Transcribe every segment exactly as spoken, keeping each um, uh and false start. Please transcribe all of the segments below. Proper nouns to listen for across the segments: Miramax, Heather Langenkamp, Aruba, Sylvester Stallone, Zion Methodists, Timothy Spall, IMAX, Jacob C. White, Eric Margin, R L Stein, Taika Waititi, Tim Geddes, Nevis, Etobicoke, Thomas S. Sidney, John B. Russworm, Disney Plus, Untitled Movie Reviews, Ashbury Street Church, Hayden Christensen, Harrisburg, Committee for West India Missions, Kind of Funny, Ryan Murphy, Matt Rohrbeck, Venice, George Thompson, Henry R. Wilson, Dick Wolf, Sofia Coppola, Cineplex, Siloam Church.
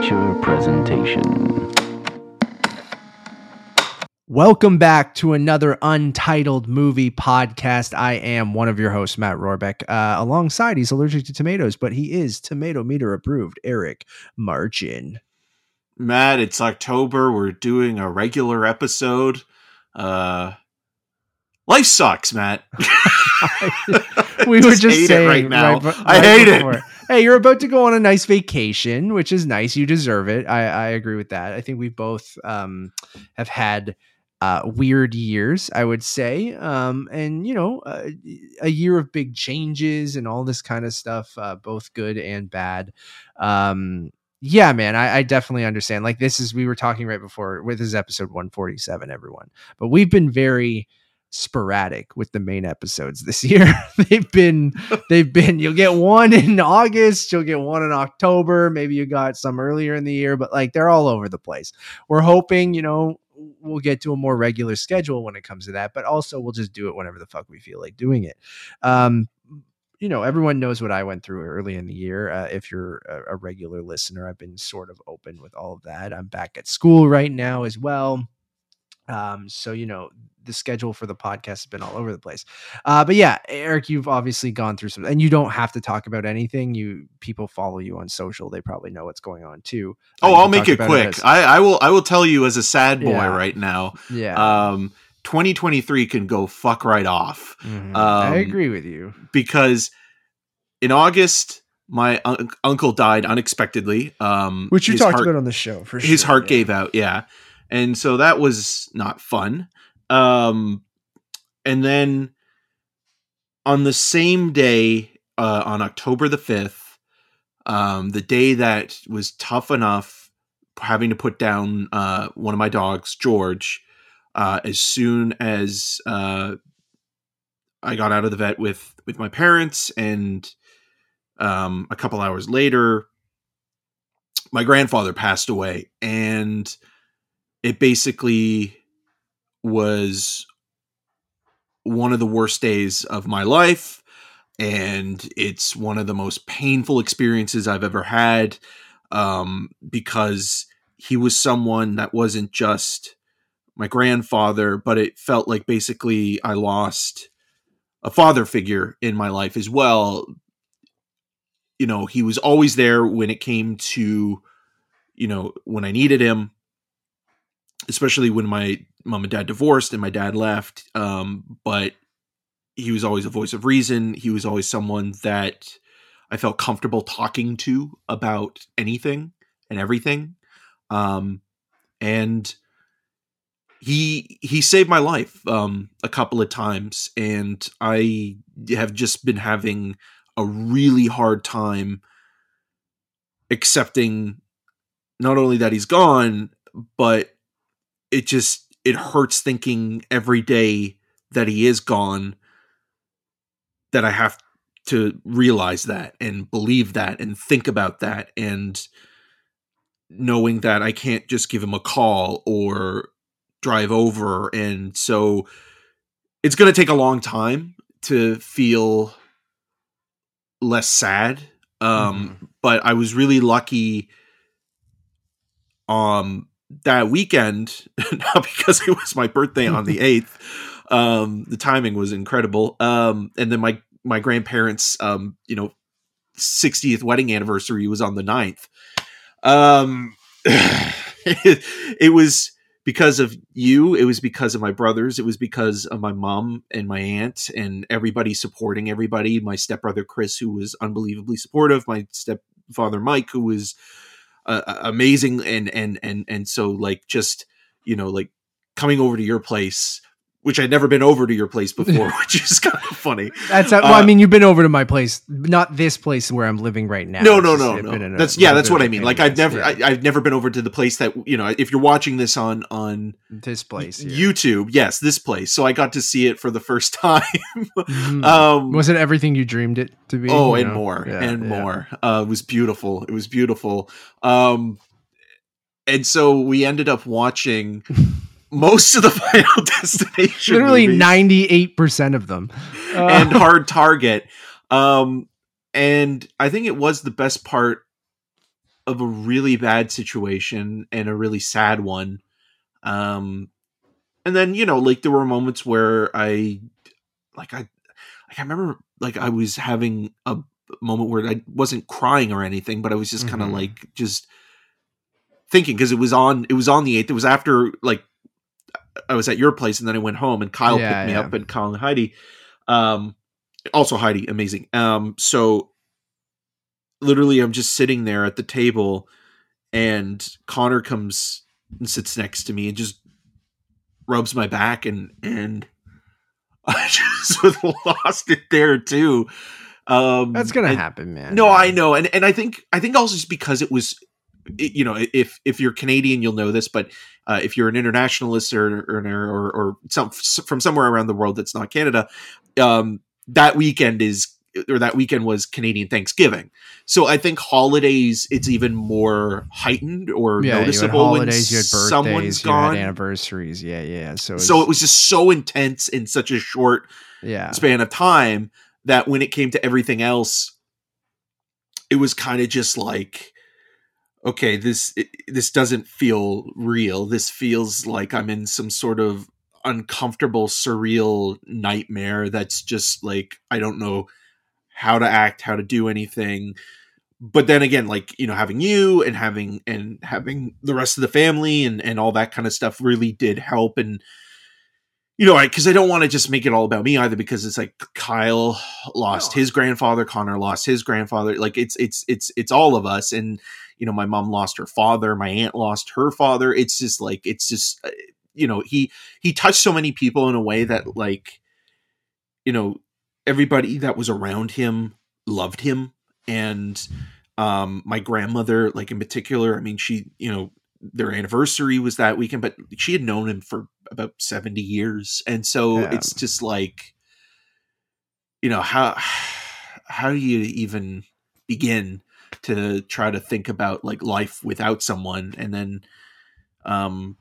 Feature presentation. Welcome back to another Untitled Movie Podcast. I am one of your hosts, Matt Rohrbeck. Uh, alongside, he's allergic to tomatoes, but he is tomato meter approved, Eric Margin. Matt, it's October. We're doing a regular episode. Uh, life sucks, Matt. we just were just hate saying it right now. Right, right I hate before. it. Hey, you're about to go on a nice vacation, which is nice. You deserve it. I, I agree with that. I think we both um, have had uh, weird years, I would say. Um, and, you know, uh, a year of big changes and all this kind of stuff, uh, both good and bad. Um, yeah, man, I, I definitely understand. Like this is we were talking right before with this episode one forty-seven, everyone. But we've been very sporadic with the main episodes this year. they've been they've been you'll get one in August, you'll get one in October, maybe you got some earlier in the year, but like they're all over the place. We're hoping, you know, we'll get to a more regular schedule when it comes to that, but also we'll just do it whenever the fuck we feel like doing it. Um you know, everyone knows what I went through early in the year. Uh, if you're a, a regular listener, I've been sort of open with all of that. I'm back at school right now as well. Um, so, you know, the schedule for the podcast has been all over the place. Uh, but yeah, Eric, you've obviously gone through some, and you don't have to talk about anything. You people follow you on social. They probably know what's going on too. Oh, I'll make it quick. It I, I will, I will tell you as a sad boy yeah. right now. Yeah. Um, twenty twenty-three can go fuck right off. Mm-hmm. Um, I agree with you, because in August, my un- uncle died unexpectedly. Um, which you talked heart, about on the show for sure. His heart yeah. gave out. Yeah. And so that was not fun. Um, and then on the same day, uh, on October the fifth, um, the day that was tough enough having to put down, uh, one of my dogs, George, uh, as soon as, uh, I got out of the vet with, with my parents, and, um, a couple hours later, my grandfather passed away, and it basically was one of the worst days of my life. And it's one of the most painful experiences I've ever had, um, because he was someone that wasn't just my grandfather, but it felt like basically I lost a father figure in my life as well. You know, he was always there when it came to, you know, when I needed him. Especially when my mom and dad divorced and my dad left. Um, but he was always a voice of reason. He was always someone that I felt comfortable talking to about anything and everything. Um, and he, he saved my life, um, a couple of times. And I have just been having a really hard time accepting not only that he's gone, but it just, it hurts thinking every day that he is gone, that I have to realize that and believe that and think about that, and knowing that I can't just give him a call or drive over. And so it's going to take a long time to feel less sad. Um, mm-hmm. But I was really lucky um, that weekend, not because it was my birthday on the eighth. Um, the timing was incredible. Um, and then my, my grandparents, um, you know, sixtieth wedding anniversary was on the ninth. Um, it, it was because of you. It was because of my brothers. It was because of my mom and my aunt and everybody supporting everybody. My stepbrother, Chris, who was unbelievably supportive. My stepfather, Mike, who was Uh, amazing. And, and, and, and so like, just, you know, like coming over to your place, which I'd never been over to your place before, which is kind of funny. That's, how, well, uh, I mean, you've been over to my place, not this place where I'm living right now. No, no, no, no. A, that's, yeah, that's what I mean. Like I've never, yeah. I, I've never been over to the place that, you know, if you're watching this on, on this place, yeah. YouTube. Yes. This place. So I got to see it for the first time. mm. Um, was it everything you dreamed it to be? Oh, and know? more yeah, and yeah. more. Uh, it was beautiful. It was beautiful. Um, and so we ended up watching most of the Final Destination literally movies. ninety-eight percent of them. Uh. And Hard Target. Um, and I think it was the best part of a really bad situation and a really sad one. Um, and then, you know, like there were moments where I, like I, like I remember like I was having a moment where I wasn't crying or anything, but I was just kind of mm-hmm. like, just thinking, cause it was on, it was on the eighth. It was after like I was at your place and then I went home and Kyle yeah, picked me yeah. up and Kyle and Heidi, um, also Heidi, amazing. Um, so literally I'm just sitting there at the table and Connor comes and sits next to me and just rubs my back, and, and I just was lost it there too. Um, That's going to happen, man. No, I know. And, and I think, I think also just because it was, you know, if, if you're Canadian, you'll know this, but uh, if you're an international listener or, or, or some, from somewhere around the world that's not Canada, um, that weekend is, or that weekend was Canadian Thanksgiving. So I think holidays, it's even more heightened or yeah, noticeable holidays, when someone's gone. Anniversaries. Yeah. Yeah. So, so it's, it was just so intense in such a short yeah. span of time that when it came to everything else, it was kind of just like, okay, this, it, this doesn't feel real. This feels like I'm in some sort of uncomfortable, surreal nightmare. That's just like, I don't know how to act, how to do anything. But then again, like, you know, having you and having, and having the rest of the family and, and all that kind of stuff really did help. And, you know, I, cause I don't want to just make it all about me either, because it's like Kyle lost no. his grandfather, Connor lost his grandfather. Like it's, it's, it's, it's all of us. And, you know, my mom lost her father, my aunt lost her father. It's just like, it's just, you know, he, he touched so many people in a way that like, you know, everybody that was around him loved him. And um, my grandmother, like in particular, I mean, she, you know, their anniversary was that weekend, but she had known him for about seventy years. And so yeah. it's just like, you know, how, how do you even begin to try to think about like life without someone? And then, um,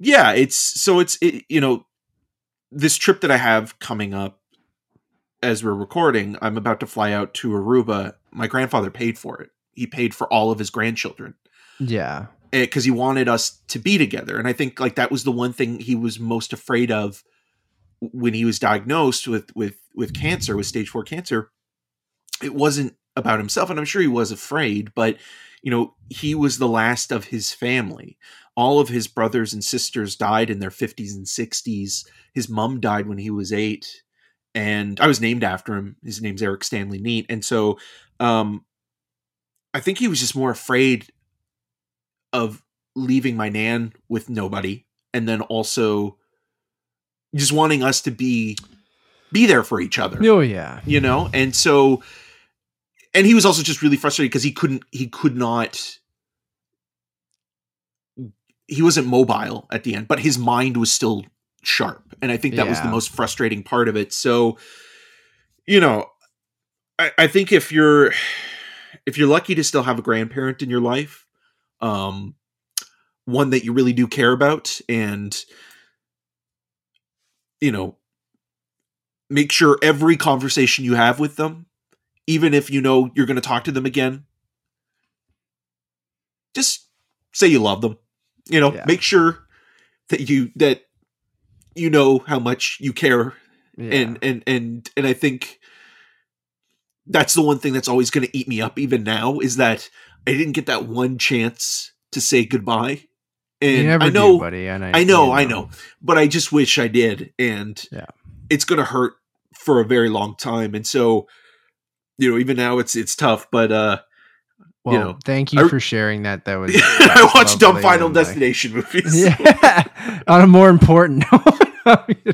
yeah, it's, so it's, it, you know, this trip that I have coming up, as we're recording, I'm about to fly out to Aruba. My grandfather paid for it. He paid for all of his grandchildren. Yeah. Because he wanted us to be together. And I think like that was the one thing he was most afraid of when he was diagnosed with, with, with cancer, with stage four cancer. It wasn't about himself. And I'm sure he was afraid, but you know, he was the last of his family. All of his brothers and sisters died in their fifties and sixties. His mom died when he was eight. And I was named after him. His name's Eric Stanley Neat. And so um, I think he was just more afraid of leaving my nan with nobody. And then also just wanting us to be, be there for each other. Oh yeah. You know? And so, and he was also just really frustrated because he couldn't, he could not, he wasn't mobile at the end, but his mind was still sharp. And I think that yeah. was the most frustrating part of it. So, you know, I, I think if you're, if you're lucky to still have a grandparent in your life, um, one that you really do care about, and, you know, make sure every conversation you have with them, even if you know you're going to talk to them again, just say you love them, you know, yeah. make sure that you, that, you know how much you care. Yeah. And, and, and, and I think that's the one thing that's always going to eat me up even now, is that I didn't get that one chance to say goodbye. And you never I know, do, buddy, and I, I know, you know, I know, but I just wish I did. And yeah. it's going to hurt for a very long time. And so, you know, even now it's, it's tough, but, uh, well, you know, thank you I, for sharing that. That was, that was I watched dumb Final and, like, Destination movies. Yeah, on a more important note.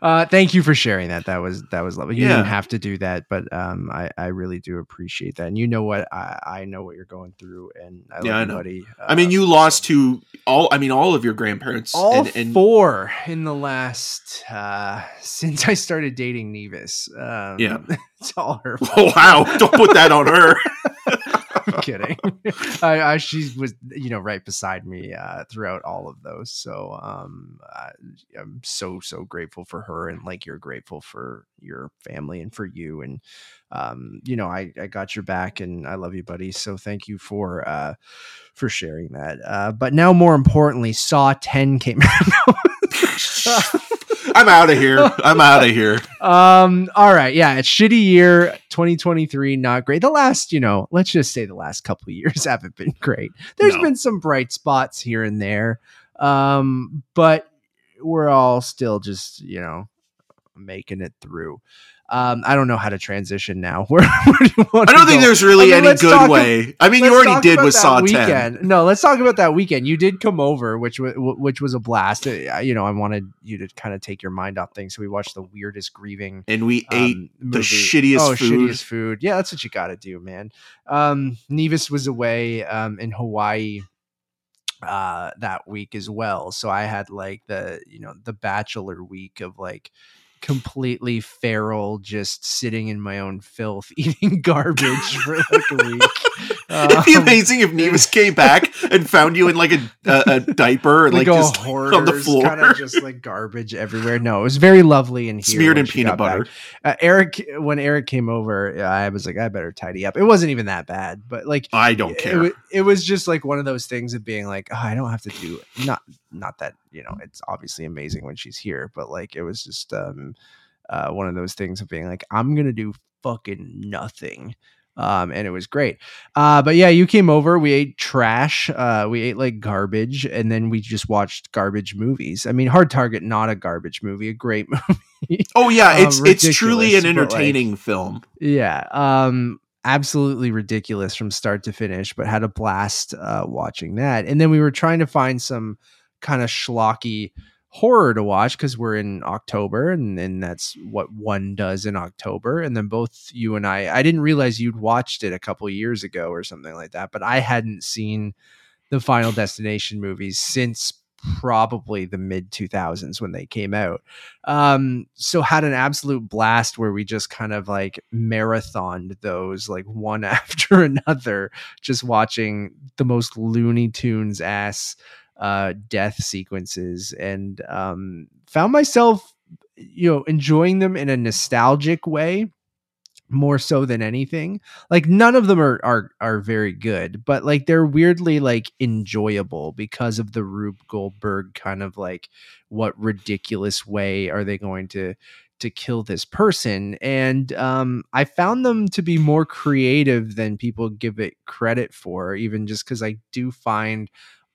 uh, thank you for sharing that. That was that was lovely. You yeah. didn't have to do that, but um, I, I really do appreciate that. And you know what? I, I know what you're going through, and I yeah, love buddy. Um, I mean, you lost to all. I mean, all of your grandparents. All and, and, four in the last uh, since I started dating Nevis. Um, yeah, it's all her fault. Oh wow! Don't put that on her. kidding. I, I, she was, you know, right beside me uh, throughout all of those. So um, I, I'm so, so grateful for her. And like, you're grateful for your family and for you. And, um, you know, I, I got your back and I love you, buddy. So thank you for, uh, for sharing that. Uh, but now more importantly, Saw ten came out. I'm out of here. I'm out of here. Um. All right. Yeah. It's shitty year twenty twenty-three. Not great. The last, you know, let's just say the last couple of years haven't been great. There's no. been some bright spots here and there. Um. But we're all still just, you know, making it through. Um, I don't know how to transition now. Where, where do you want I don't to think go? There's really I mean, any good way. Of, I mean, you already did with Saw weekend. ten. No, let's talk about that weekend. You did come over, which was, which was a blast. I, you know, I wanted you to kind of take your mind off things. So we watched the weirdest grieving. And we um, ate movie. the shittiest oh, food. shittiest food. Yeah, that's what you got to do, man. Um, Nevis was away um, in Hawaii uh, that week as well. So I had like the, you know, the bachelor week of like, completely feral, just sitting in my own filth, eating garbage for like a week. Um, It'd be amazing if Nevis came back and found you in like a a, a diaper and like, like just hoarders, on the floor, kind of just like garbage everywhere. No, it was very lovely in here, smeared in peanut butter. Uh, Eric, when Eric came over, I was like, I better tidy up. It wasn't even that bad, but like, I don't care. It, it was just like one of those things of being like, oh, I don't have to do it. Not, not that, you know, it's obviously amazing when she's here, but like, it was just um, uh, one of those things of being like, I'm gonna do fucking nothing. Um, and it was great. Uh, but yeah, you came over, we ate trash. Uh, we ate like garbage and then we just watched garbage movies. I mean, Hard Target, not a garbage movie, a great movie. Oh yeah. um, it's, it's truly an entertaining like, film. Yeah. Um, absolutely ridiculous from start to finish, but had a blast, uh, watching that. And then we were trying to find some kind of schlocky horror to watch because we're in October and then that's what one does in October. And then both you and I, I didn't realize you'd watched it a couple years ago or something like that, but I hadn't seen the Final Destination movies since probably the mid two thousands when they came out. Um, so had an absolute blast where we just kind of like marathoned those like one after another, just watching the most Looney Tunes ass uh death sequences and um found myself, you know, enjoying them in a nostalgic way more so than anything. Like none of them are are are very good, but like they're weirdly like enjoyable because of the Rube Goldberg kind of like, what ridiculous way are they going to to kill this person? And um I found them to be more creative than people give it credit for, even just because I do find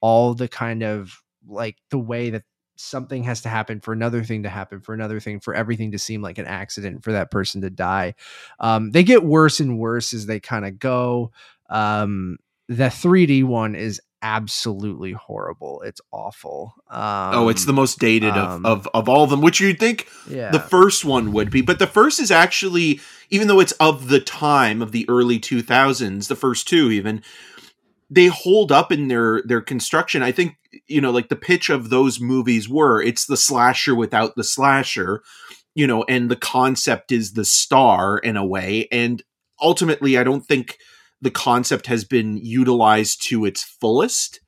all the kind of like the way that something has to happen for another thing to happen for another thing, for everything to seem like an accident, for that person to die. Um, they get worse and worse as they kind of go. Um, the three D one is absolutely horrible. It's awful. Um, oh, it's the most dated um, of, of, of all of them, which you'd think yeah. the first one would be, but the first is actually, even though it's of the time of the early two thousands, the first two, even, they hold up in their, their construction. I think, you know, like the pitch of those movies were, it's the slasher without the slasher, you know, and the concept is the star in a way. And ultimately, I don't think the concept has been utilized to its fullest,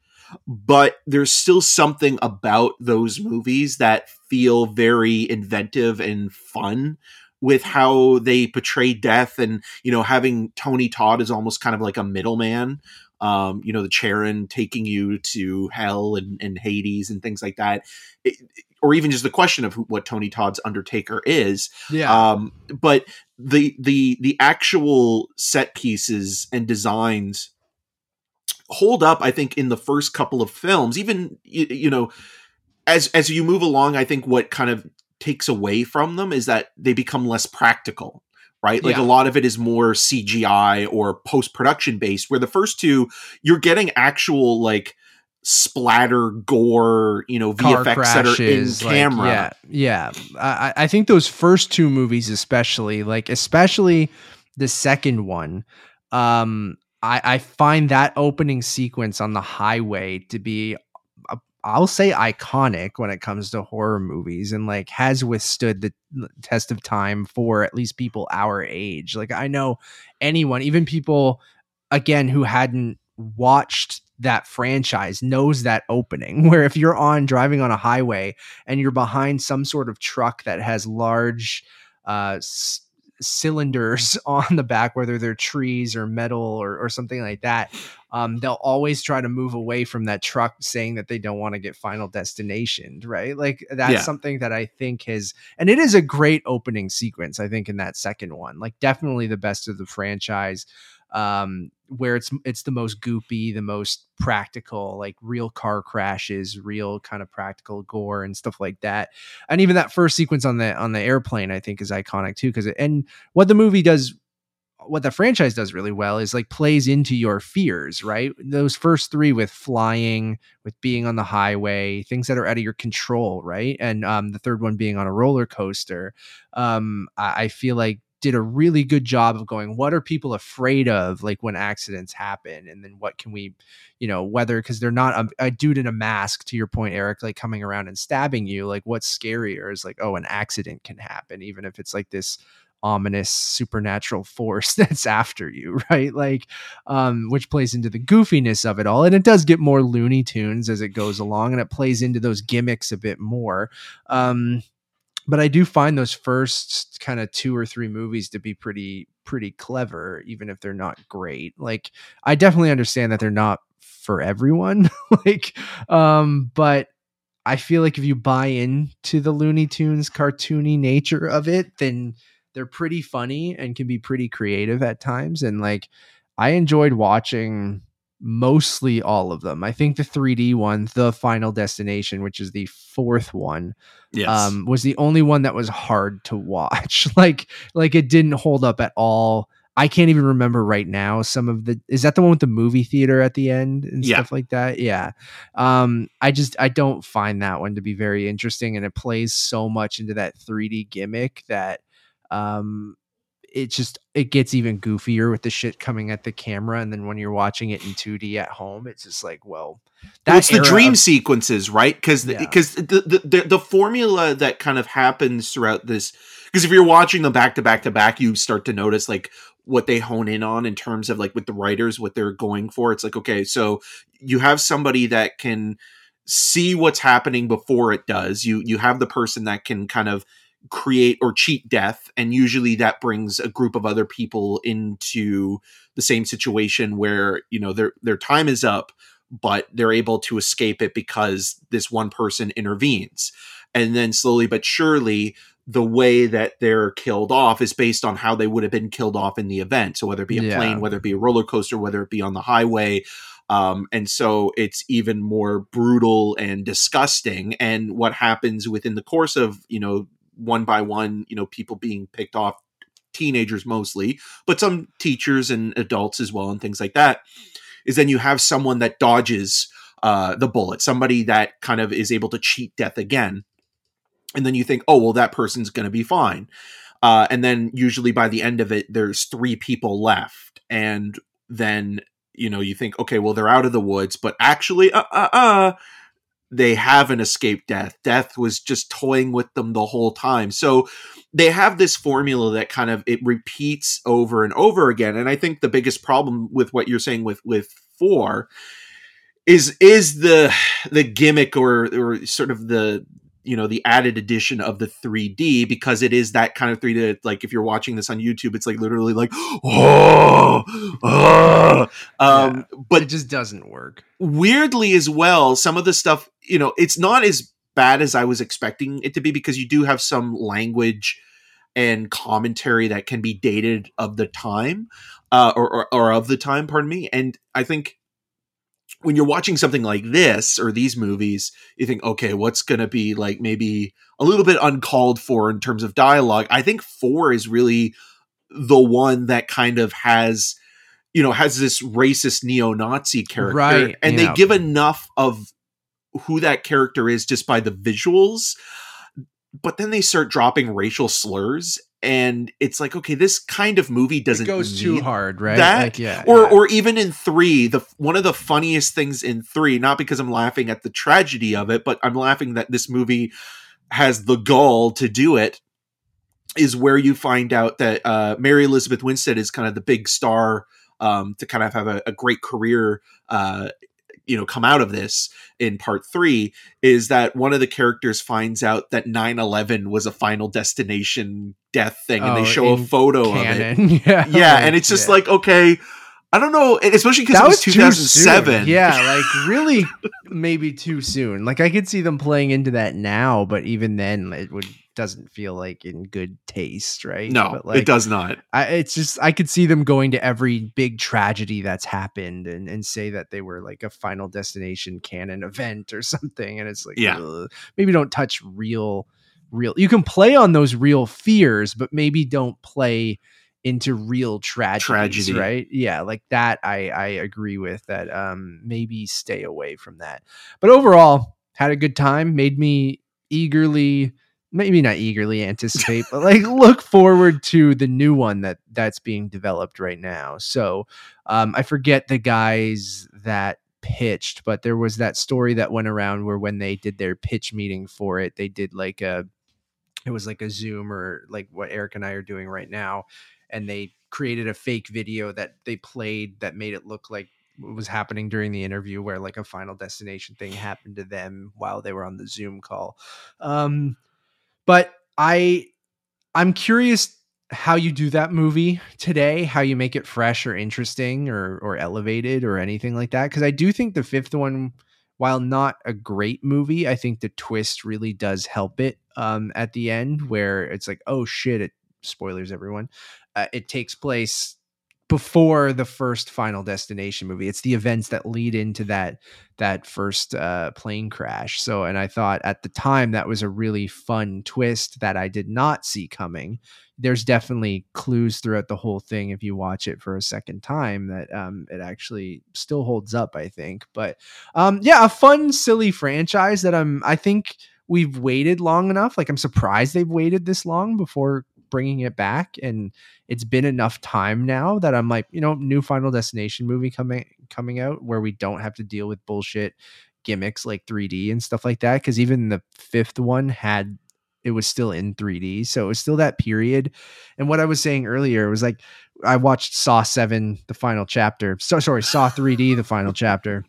but there's still something about those movies that feel very inventive and fun with how they portray death. And, you know, having Tony Todd is almost kind of like a middleman. Um, you know, the Charon taking you to hell and, and Hades and things like that, it, or even just the question of who, what Tony Todd's Undertaker is. Yeah. Um, but the the the actual set pieces and designs hold up, I think, in the first couple of films. Even you, you know, as as you move along, I think what kind of takes away from them is that they become less practical. Right? Like yeah. a lot of it is more C G I or post-production based, where the first two, you're getting actual like splatter, gore, you know, V F X crashes, that are in camera. Like, yeah. Yeah. I, I think those first two movies, especially like, especially the second one, um, I, I find that opening sequence on the highway to be a, I'll say iconic when it comes to horror movies, and like has withstood the test of time for at least people our age. Like I know anyone, even people again, who hadn't watched that franchise knows that opening, where if you're on driving on a highway and you're behind some sort of truck that has large uh, s- cylinders on the back, whether they're trees or metal or, or something like that, um, they'll always try to move away from that truck saying that they don't want to get Final Destination, right? Like that's yeah. something that I think has, and it is a great opening sequence, I think, in that second one, like definitely the best of the franchise. Um, where it's it's the most goopy, the most practical, like real car crashes, real kind of practical gore and stuff like that. And even that first sequence on the on the airplane, I think, is iconic too. Because and what the movie does, what the franchise does really well is like plays into your fears, right? Those first three with flying, with being on the highway, things that are out of your control, right? And um, the third one being on a roller coaster. Um, I, I feel like did a really good job of going, what are people afraid of, like when accidents happen, and then what can we, you know, whether, because they're not a, a dude in a mask, to your point, Eric, like coming around and stabbing you, like what's scarier is like, oh, an accident can happen, even if it's like this ominous supernatural force that's after you, right? Like um which plays into the goofiness of it all, and it does get more Looney Tunes as it goes along, and it plays into those gimmicks a bit more. um But I do find those first kind of two or three movies to be pretty, pretty clever, even if they're not great. Like, I definitely understand that they're not for everyone. like, um, but I feel like if you buy into the Looney Tunes cartoony nature of it, then they're pretty funny and can be pretty creative at times. And like, I enjoyed watching mostly all of them. I think the three D one, the Final Destination, which is the fourth one, yes. um, was the only one that was hard to watch. Like, like it didn't hold up at all. I can't even remember right now some of the, is that the one with the movie theater at the end and yeah. stuff like that? Yeah. Um, I just, I don't find that one to be very interesting, and it plays so much into that three D gimmick that, um, it just, it gets even goofier with the shit coming at the camera. And then when you're watching it in two D at home, it's just like, well, that's well, the dream of- sequences, right? Cause, yeah. the, cause the, the, the formula that kind of happens throughout this, cause if you're watching them back to back to back, you start to notice like what they hone in on in terms of like with the writers, what they're going for. It's like, okay, so you have somebody that can see what's happening before it does. You, you have the person that can kind of create or cheat death, and usually that brings a group of other people into the same situation where, you know, their their time is up, but they're able to escape it because this one person intervenes. And then slowly but surely the way that they're killed off is based on how they would have been killed off in the event. So whether it be a yeah. plane, whether it be a roller coaster, whether it be on the highway. Um, and so it's even more brutal and disgusting. And what happens within the course of, you know, one by one, you know, people being picked off, teenagers mostly, but some teachers and adults as well and things like that, is then you have someone that dodges uh, the bullet, somebody that kind of is able to cheat death again. And then you think, oh, well, that person's going to be fine. Uh, and then usually by the end of it, there's three people left. And then, you know, you think, okay, well, they're out of the woods, but actually, uh, uh, uh, they haven't escaped death. Death was just toying with them the whole time. So they have this formula that kind of, it repeats over and over again. And I think the biggest problem with what you're saying with, with four is, is the, the gimmick or, or sort of the, you know, the added addition of the three D, because it is that kind of three D, like if you're watching this on YouTube, it's like literally like, oh, oh. Um, yeah, but it just doesn't work. Weirdly as well, some of the stuff, you know, it's not as bad as I was expecting it to be, because you do have some language and commentary that can be dated of the time, uh, or, or, or of the time, pardon me. And I think when you're watching something like this or these movies, you think, okay, what's going to be like maybe a little bit uncalled for in terms of dialogue. I think four is really the one that kind of has, you know, has this racist neo-Nazi character, right, and yeah. they give enough of who that character is just by the visuals, but then they start dropping racial slurs. And it's like, okay, this kind of movie doesn't it goes too hard, right? That. Like, yeah, or yeah. or even in three, the one of the funniest things in three, not because I'm laughing at the tragedy of it, but I'm laughing that this movie has the gall to do it, is where you find out that uh, Mary Elizabeth Winstead is kind of the big star um, to kind of have a, a great career, uh, you know, come out of this in part three, is that one of the characters finds out that nine eleven was a final destination death thing. And oh, they show a photo canon. Of it. Yeah. Yeah. And it's just yeah. like, okay, I don't know. Especially because it was, was two thousand seven. Yeah. Like really maybe too soon. Like I could see them playing into that now, but even then it would, doesn't feel like in good taste, right? No, but like, it does not. I, it's just, I could see them going to every big tragedy that's happened and, and say that they were like a Final Destination canon event or something. And it's like, yeah, ugh, maybe don't touch real, real, you can play on those real fears, but maybe don't play into real tragedies, tragedy, right? Yeah, like that. I, I agree with that. Um, maybe stay away from that, but overall had a good time, made me eagerly maybe not eagerly anticipate, but like look forward to the new one that that's being developed right now. So um, I forget the guys that pitched, but there was that story that went around where when they did their pitch meeting for it, they did like a, it was like a Zoom or like what Eric and I are doing right now. And they created a fake video that they played that made it look like what was happening during the interview where like a Final Destination thing happened to them while they were on the Zoom call. Um, But I, I'm curious how you do that movie today, how you make it fresh or interesting or or elevated or anything like that. Because I do think the fifth one, while not a great movie, I think the twist really does help it um, at the end where it's like, oh, shit, it, spoilers, everyone. Uh, it takes place before the first Final Destination movie. It's the events that lead into that that first uh, plane crash. So, and I thought at the time that was a really fun twist that I did not see coming. There's definitely clues throughout the whole thing if you watch it for a second time that um, it actually still holds up, I think. But um, yeah, a fun, silly franchise that I'm. I think we've waited long enough. Like I'm surprised they've waited this long before bringing it back, and it's been enough time now that I'm like, you know, new Final Destination movie coming coming out where we don't have to deal with bullshit gimmicks like three D and stuff like that, because even the fifth one had, it was still in three D, so it was still that period. And what I was saying earlier was like, I watched Saw seven, the final chapter, so sorry, Saw three D, the final chapter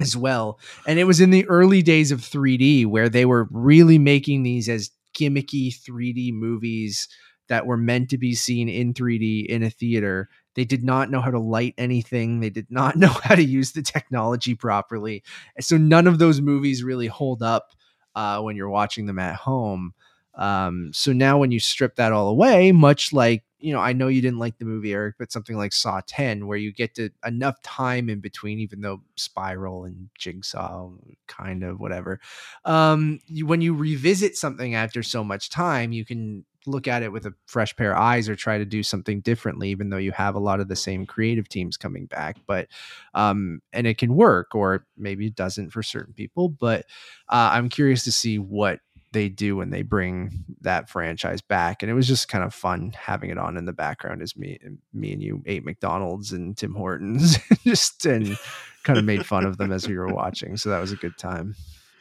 as well, and it was in the early days of three D where they were really making these as gimmicky three D movies that were meant to be seen in three D in a theater. They did not know how to light anything. They did not know how to use the technology properly. And so none of those movies really hold up uh, when you're watching them at home. Um, so now when you strip that all away, much like, you know, I know you didn't like the movie, Eric, but something like Saw ten, where you get to enough time in between, even though Spiral and Jigsaw kind of whatever. Um, you, when you revisit something after so much time, you can look at it with a fresh pair of eyes or try to do something differently, even though you have a lot of the same creative teams coming back, but, um, and it can work, or maybe it doesn't for certain people, but, uh, I'm curious to see what they do when they bring that franchise back. And it was just kind of fun having it on in the background as me and me and you ate McDonald's and Tim Hortons just and kind of made fun of them as we were watching. So that was a good time.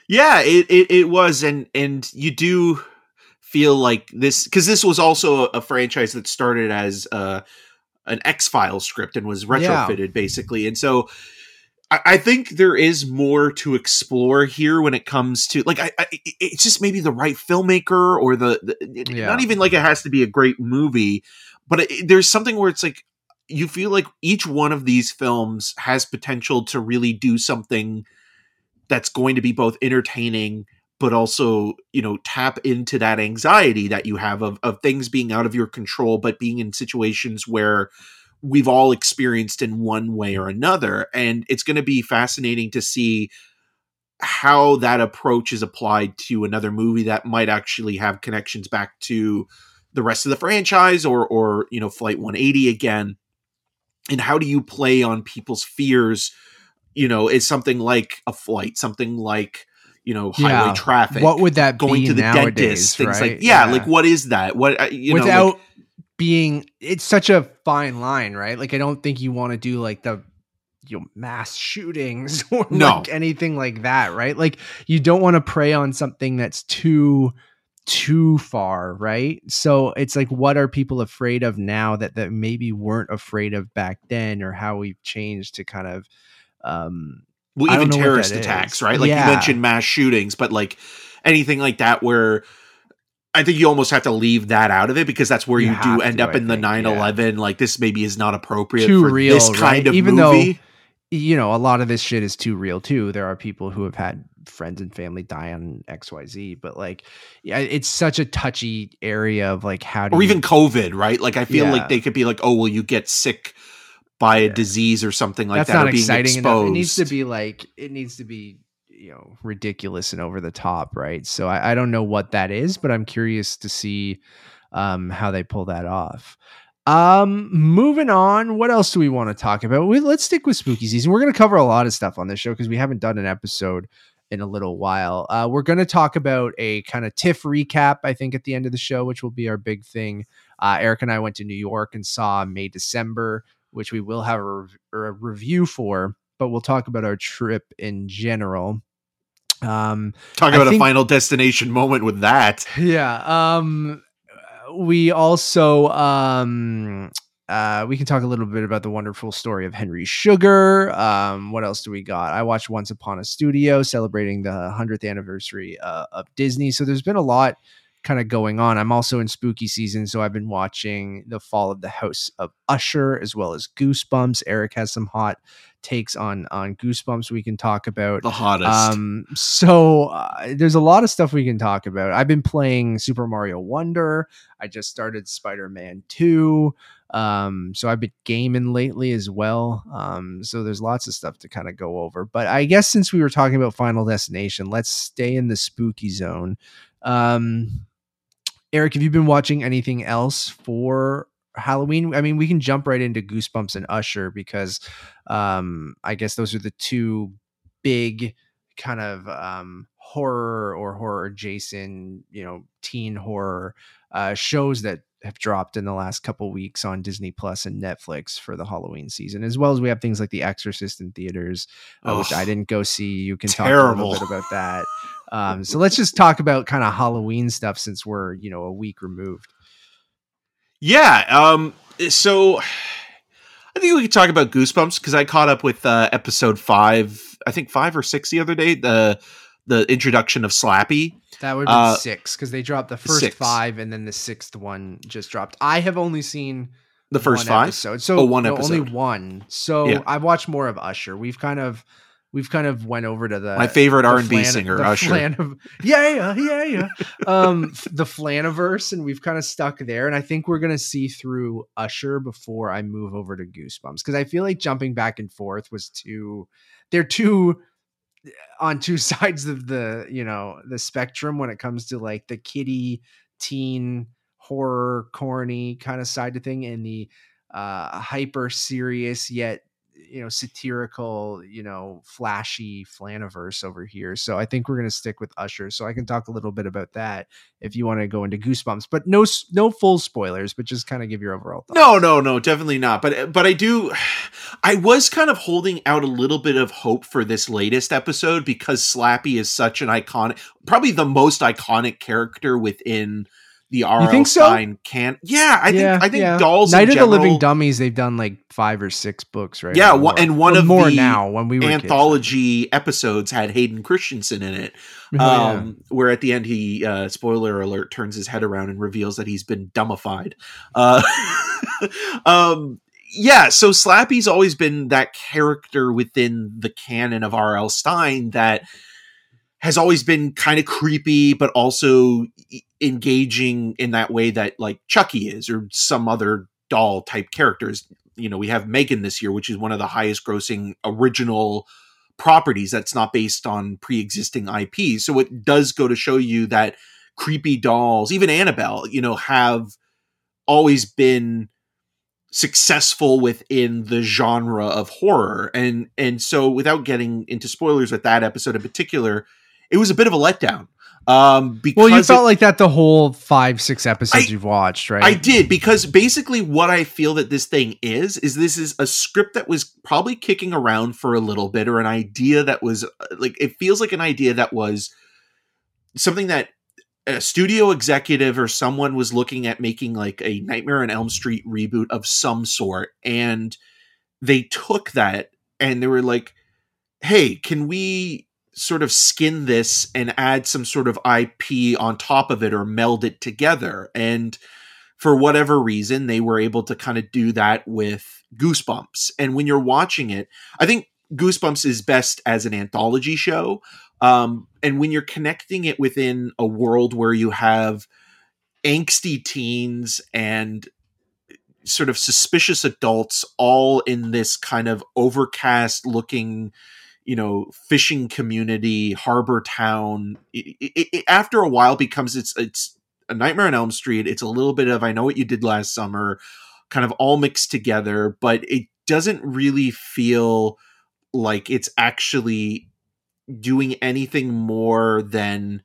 Yeah, it, it, it was. And, and you do feel like this, cause this was also a franchise that started as uh an X-Files script and was retrofitted yeah. basically. And so I think there is more to explore here when it comes to like, I, I it's just maybe the right filmmaker or the, the yeah. not even like it has to be a great movie, but it, there's something where it's like, you feel like each one of these films has potential to really do something that's going to be both entertaining, but also, you know, tap into that anxiety that you have of, of things being out of your control, but being in situations where we've all experienced in one way or another. And it's going to be fascinating to see how that approach is applied to another movie that might actually have connections back to the rest of the franchise or, or, you know, Flight one eighty again. And how do you play on people's fears? You know, is something like a flight, something like, you know, highway yeah. traffic. What would that going be to the nowadays, dentist, things right? like, yeah, yeah. Like what is that? What, you Without- know, like, being it's such a fine line, right? Like I don't think you want to do like the you know, mass shootings or no. like anything like that, right? Like you don't want to prey on something that's too too far, right? So it's like, what are people afraid of now that that maybe weren't afraid of back then, or how we've changed to kind of um well, even terrorist attacks, right? Like yeah. you mentioned mass shootings, but like anything like that where I think you almost have to leave that out of it, because that's where you, you do end to, up I in think, the nine eleven yeah. like this maybe is not appropriate too for real, this kind right? of even movie. Though, you know, a lot of this shit is too real too. There are people who have had friends and family die on X Y Z, but like, yeah, it's such a touchy area of like how do or you, even COVID, right? Like I feel yeah. like they could be like, oh, well, you get sick by a yeah. disease or something like that's that. Not or being exciting exposed. Enough. It needs to be like, it needs to be, you know, ridiculous and over the top, right? So I, I don't know what that is, but I'm curious to see um, how they pull that off. Um, moving on, what else do we want to talk about? We, let's stick with spooky season. We're going to cover a lot of stuff on this show because we haven't done an episode in a little while. Uh, we're going to talk about a kind of TIFF recap, I think, at the end of the show, which will be our big thing. Uh, Eric and I went to New York and saw May, December, which we will have a, re- a review for, but we'll talk about our trip in general. Um, talk about think, a Final Destination moment with that. Yeah. Um, we also, um, uh, we can talk a little bit about the wonderful story of Henry Sugar. Um, what else do we got? I watched Once Upon a Studio, celebrating the hundredth anniversary uh, of Disney. So there's been a lot kind of going on. I'm also in spooky season, so I've been watching The Fall of the House of Usher as well as Goosebumps. Eric has some hot takes on on Goosebumps we can talk about. The hottest. Um, so uh, there's a lot of stuff we can talk about. I've been playing Super Mario Wonder. I just started Spider-Man two. Um, so I've been gaming lately as well. Um, so there's lots of stuff to kind of go over. But I guess since we were talking about Final Destination, let's stay in the spooky zone. Um, Eric, have you been watching anything else for Halloween? I mean, we can jump right into Goosebumps and Usher because, um, I guess those are the two big kind of, um, horror or horror adjacent, you know, teen horror, uh, shows that have dropped in the last couple weeks on Disney Plus and Netflix for the Halloween season, as well as we have things like The Exorcist in theaters, uh, oh, which I didn't go see. You can terrible. Talk a little bit about that. Um, so let's just talk about kind of Halloween stuff since we're, you know, a week removed. Yeah. Um, so I think we could talk about Goosebumps because I caught up with uh, episode five, I think five or six the other day, the the introduction of Slappy. That would be uh, six because they dropped the first six. five and then the sixth one just dropped. I have only seen the first five. Episode, so oh, one no, episode. Only one. So yeah. I've watched more of Usher. We've kind of. We've kind of went over to the my favorite R and B singer, Usher. Flanav- yeah, yeah, yeah. um, the Flanaverse, and we've kind of stuck there. And I think we're gonna see through Usher before I move over to Goosebumps because I feel like jumping back and forth was too. They're too on two sides of the you know the spectrum when it comes to like the kiddie teen horror corny kind of side of thing and the uh, hyper serious yet. You know, satirical, you know, flashy Flanaverse over here. So I think we're going to stick with Usher. So I can talk a little bit about that if you want to go into Goosebumps, but no, no full spoilers, but just kind of give your overall thoughts. No, no, no, definitely not. But, but I do, I was kind of holding out a little bit of hope for this latest episode because Slappy is such an iconic, probably the most iconic character within the R L Stein can yeah I yeah, think I think yeah. dolls Night in of general, the Living Dummies they've done like five or six books right yeah one, and one well, of more the now when we were anthology kids. Episodes had Hayden Christensen in it um oh, yeah. where at the end he uh spoiler alert turns his head around and reveals that he's been dumbified uh um yeah so Slappy's always been that character within the canon of R L Stein that has always been kind of creepy, but also engaging in that way that like Chucky is or some other doll type characters. You know, we have Megan this year, which is one of the highest grossing original properties that's not based on pre-existing I P. So it does go to show you that creepy dolls, even Annabelle, you know, have always been successful within the genre of horror. And, and so without getting into spoilers with that episode in particular, it was a bit of a letdown. Um, because well, you felt it, like that the whole five, six episodes I, you've watched, right? I did, because basically what I feel that this thing is, is this is a script that was probably kicking around for a little bit, or an idea that was like, it feels like an idea that was something that a studio executive or someone was looking at making like a Nightmare on Elm Street reboot of some sort. And they took that and they were like, hey, can we sort of skin this and add some sort of I P on top of it or meld it together? And for whatever reason, they were able to kind of do that with Goosebumps. And when you're watching it, I think Goosebumps is best as an anthology show. Um, and when you're connecting it within a world where you have angsty teens and sort of suspicious adults all in this kind of overcast looking, you know, fishing community, harbor town, it, it, it, after a while becomes it's, it's a Nightmare on Elm Street. It's a little bit of, I Know What You Did Last Summer, kind of all mixed together, but it doesn't really feel like it's actually doing anything more than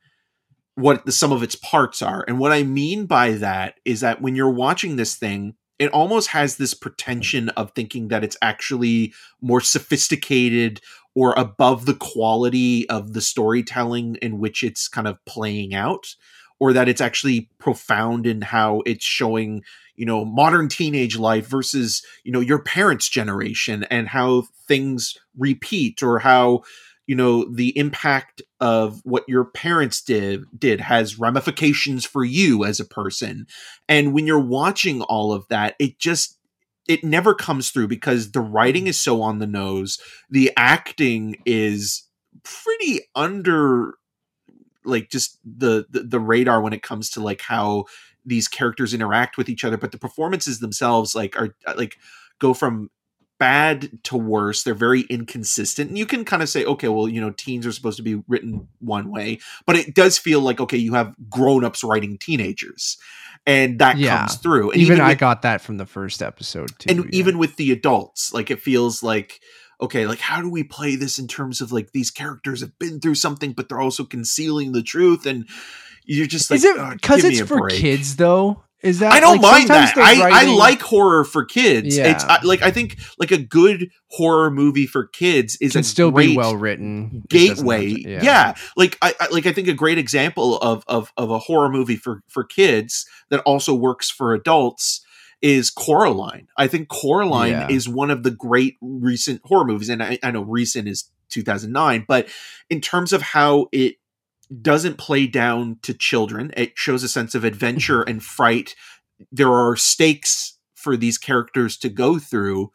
what the sum of its parts are. And what I mean by that is that when you're watching this thing, it almost has this pretension of thinking that it's actually more sophisticated or above the quality of the storytelling in which it's kind of playing out, or that it's actually profound in how it's showing, you know, modern teenage life versus, you know, your parents' generation and how things repeat, or how, you know, the impact of what your parents did did has ramifications for you as a person. And when you're watching all of that, it just, it never comes through because the writing is so on the nose. The acting is pretty under, like, just the, the, the radar when it comes to like how these characters interact with each other. But the performances themselves, like, are like go from bad to worse. They're very inconsistent. And you can kind of say, okay, well, you know, teens are supposed to be written one way, but it does feel like, okay, you have grown-ups writing teenagers, and that yeah. comes through. And even, even I with, got that from the first episode too. And yeah. even with the adults, like, it feels like, okay, like, how do we play this in terms of like these characters have been through something, but they're also concealing the truth. And you're just like, is it because oh, it's for break. kids though? Is that, I don't like, mind that. I, writing... I like horror for kids. Yeah. It's I, like I think like a good horror movie for kids is Can a still great be well written gateway. To, yeah. yeah, like I, I like I think a great example of of of a horror movie for for kids that also works for adults is Coraline. I think Coraline yeah. is one of the great recent horror movies, and I, I know recent is two thousand nine, but in terms of how it doesn't play down to children, it shows a sense of adventure and fright. There are stakes for these characters to go through.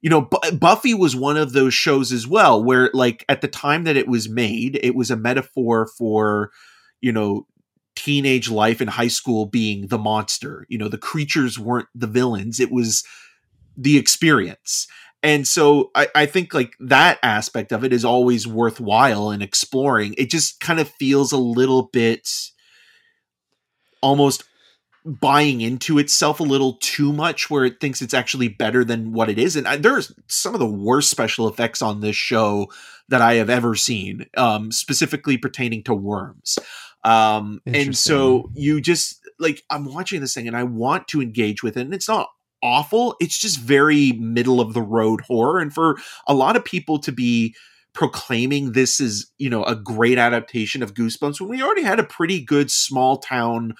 You know, B- Buffy was one of those shows as well, where like at the time that it was made, it was a metaphor for, you know, teenage life and high school being the monster. You know, the creatures weren't the villains. It was the experience. And so I, I think like that aspect of it is always worthwhile in exploring. It just kind of feels a little bit almost buying into itself a little too much, where it thinks it's actually better than what it is. And I, there's some of the worst special effects on this show that I have ever seen, um, specifically pertaining to worms. Um, and so you just like, I'm watching this thing and I want to engage with it, and it's not awful. It's just very middle of the road horror. And for a lot of people to be proclaiming this is, you know, a great adaptation of Goosebumps, when we already had a pretty good small town,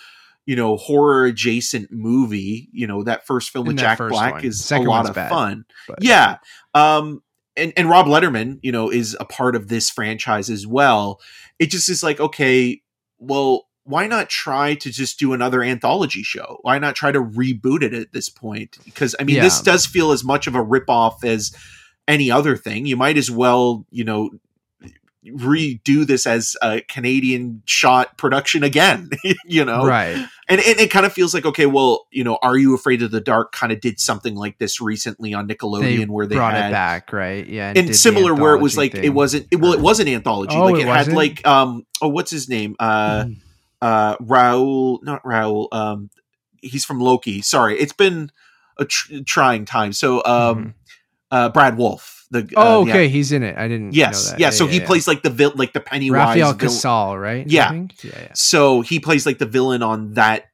you know, horror adjacent movie. You know, that first film with Jack Black one. is Second a lot of bad, fun. But. Yeah. Um, and, and Rob Letterman, you know, is a part of this franchise as well. It just is like, okay, well, why not try to just do another anthology show? Why not try to reboot it at this point? Because, I mean, yeah. this does feel as much of a ripoff as any other thing. You might as well, you know, redo this as a Canadian shot production again, you know? Right. And, and it kind of feels like, okay, well, you know, Are You Afraid of the Dark kind of did something like this recently on Nickelodeon, they where they brought had, it back, right? Yeah. And, and similar where it was like, thing. it wasn't, it, well, it was an anthology. Oh, like it, it had like, um, oh, what's his name? Uh, mm. Uh, Raul, not Raul. Um, he's from Loki. Sorry, it's been a tr- trying time. So, um, mm-hmm. uh, Brad Wolf. The oh, uh, okay, yeah. he's in it. I didn't. Yes, know that. yeah. yeah so yeah, he yeah. plays like the vil- like the Pennywise. Rafael vil- Casal, right? Yeah. Yeah, yeah. So he plays like the villain on that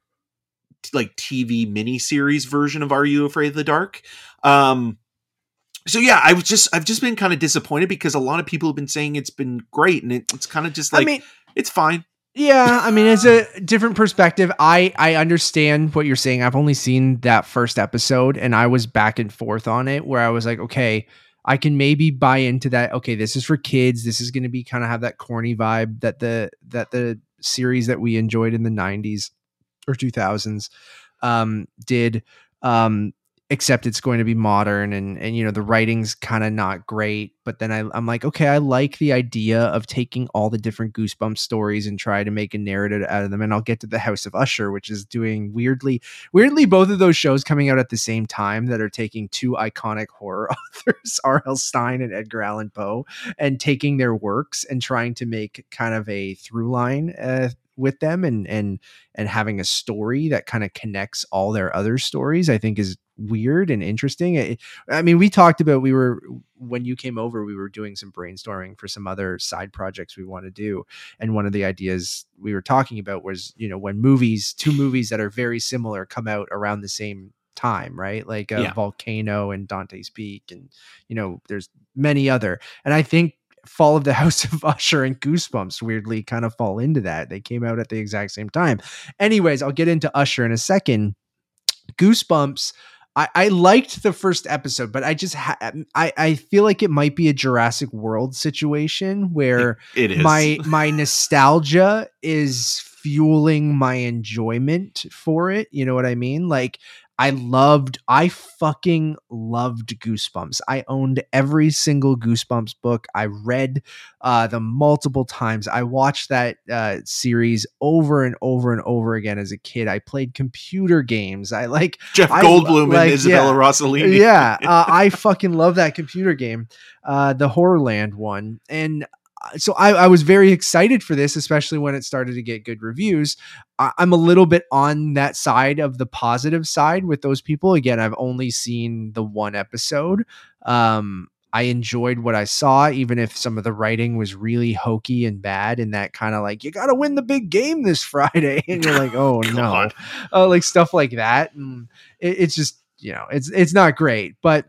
like T V miniseries version of Are You Afraid of the Dark? Um, so yeah, I was just I've just been kind of disappointed because a lot of people have been saying it's been great, and it, it's kind of just like I mean, it's fine. Yeah, I mean, it's a different perspective. I, I understand what you're saying. I've only seen that first episode, and I was back and forth on it where I was like, okay, I can maybe buy into that. Okay, this is for kids. This is going to be kind of have that corny vibe that the that the series that we enjoyed in the nineties or two thousands um, did, um, except it's going to be modern and, and you know, the writing's kind of not great. But then I, I'm like, okay, I like the idea of taking all the different Goosebumps stories and try to make a narrative out of them. And I'll get to the House of Usher, which is doing weirdly, weirdly, both of those shows coming out at the same time that are taking two iconic horror authors, R L. Stein and Edgar Allan Poe, and taking their works and trying to make kind of a through line uh, with them and, and, and having a story that kind of connects all their other stories, I think is weird and interesting. It, I mean, we talked about, we were, when you came over, we were doing some brainstorming for some other side projects we want to do. And one of the ideas we were talking about was, you know, when movies, two movies that are very similar come out around the same time, right? Like uh, yeah. Volcano and Dante's Peak. And, you know, there's many other, and I think Fall of the House of Usher and Goosebumps weirdly kind of fall into that. They came out at the exact same time. Anyways, I'll get into Usher in a second. Goosebumps, I, I liked the first episode, but I just ha- I, I feel like it might be a Jurassic World situation where it, it is. my my nostalgia is fueling my enjoyment for it. You know what I mean? Like I loved, I fucking loved Goosebumps. I owned every single Goosebumps book. I read uh, them multiple times. I watched that uh, series over and over and over again as a kid. I played computer games. I like Jeff Goldblum I, like, and Isabella yeah, Rossellini. yeah, uh, I fucking love that computer game, uh, the Horrorland one. And so I, I was very excited for this, especially when it started to get good reviews. I, I'm a little bit on that side of the positive side with those people. Again, I've only seen the one episode. Um, I enjoyed what I saw, even if some of the writing was really hokey and bad, and that kind of like, you got to win the big game this Friday. And you're like, oh, no, uh, like stuff like that. And it, it's just, you know, it's, it's not great, but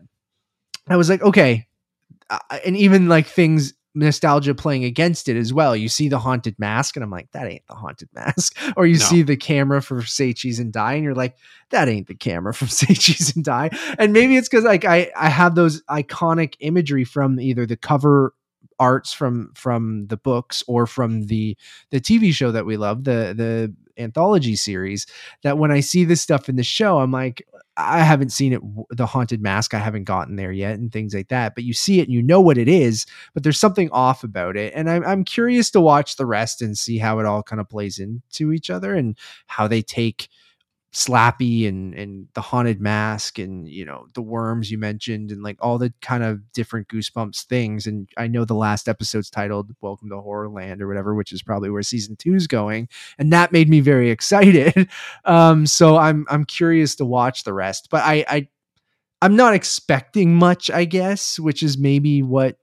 I was like, okay. Uh, and even like things, nostalgia playing against it as well. You see the haunted mask and I'm like, that ain't the haunted mask. Or you no. see the camera for Say Cheese and Die and you're like, that ain't the camera from Say Cheese and Die. And maybe it's because like I, I have those iconic imagery from either the cover arts from from the books or from the the T V show that we love, the the anthology series, that when I see this stuff in the show, I'm like, I haven't seen it, the haunted mask. I haven't gotten there yet and things like that, but you see it and you know what it is, but there's something off about it. And I'm, I'm curious to watch the rest and see how it all kind of plays into each other and how they take Slappy and, and the haunted mask and, you know, the worms you mentioned and like all the kind of different Goosebumps things. And I know the last episode's titled Welcome to Horrorland or whatever, which is probably where season two is going. And that made me very excited. Um, so I'm, I'm curious to watch the rest, but I, I, I'm not expecting much, I guess, which is maybe what,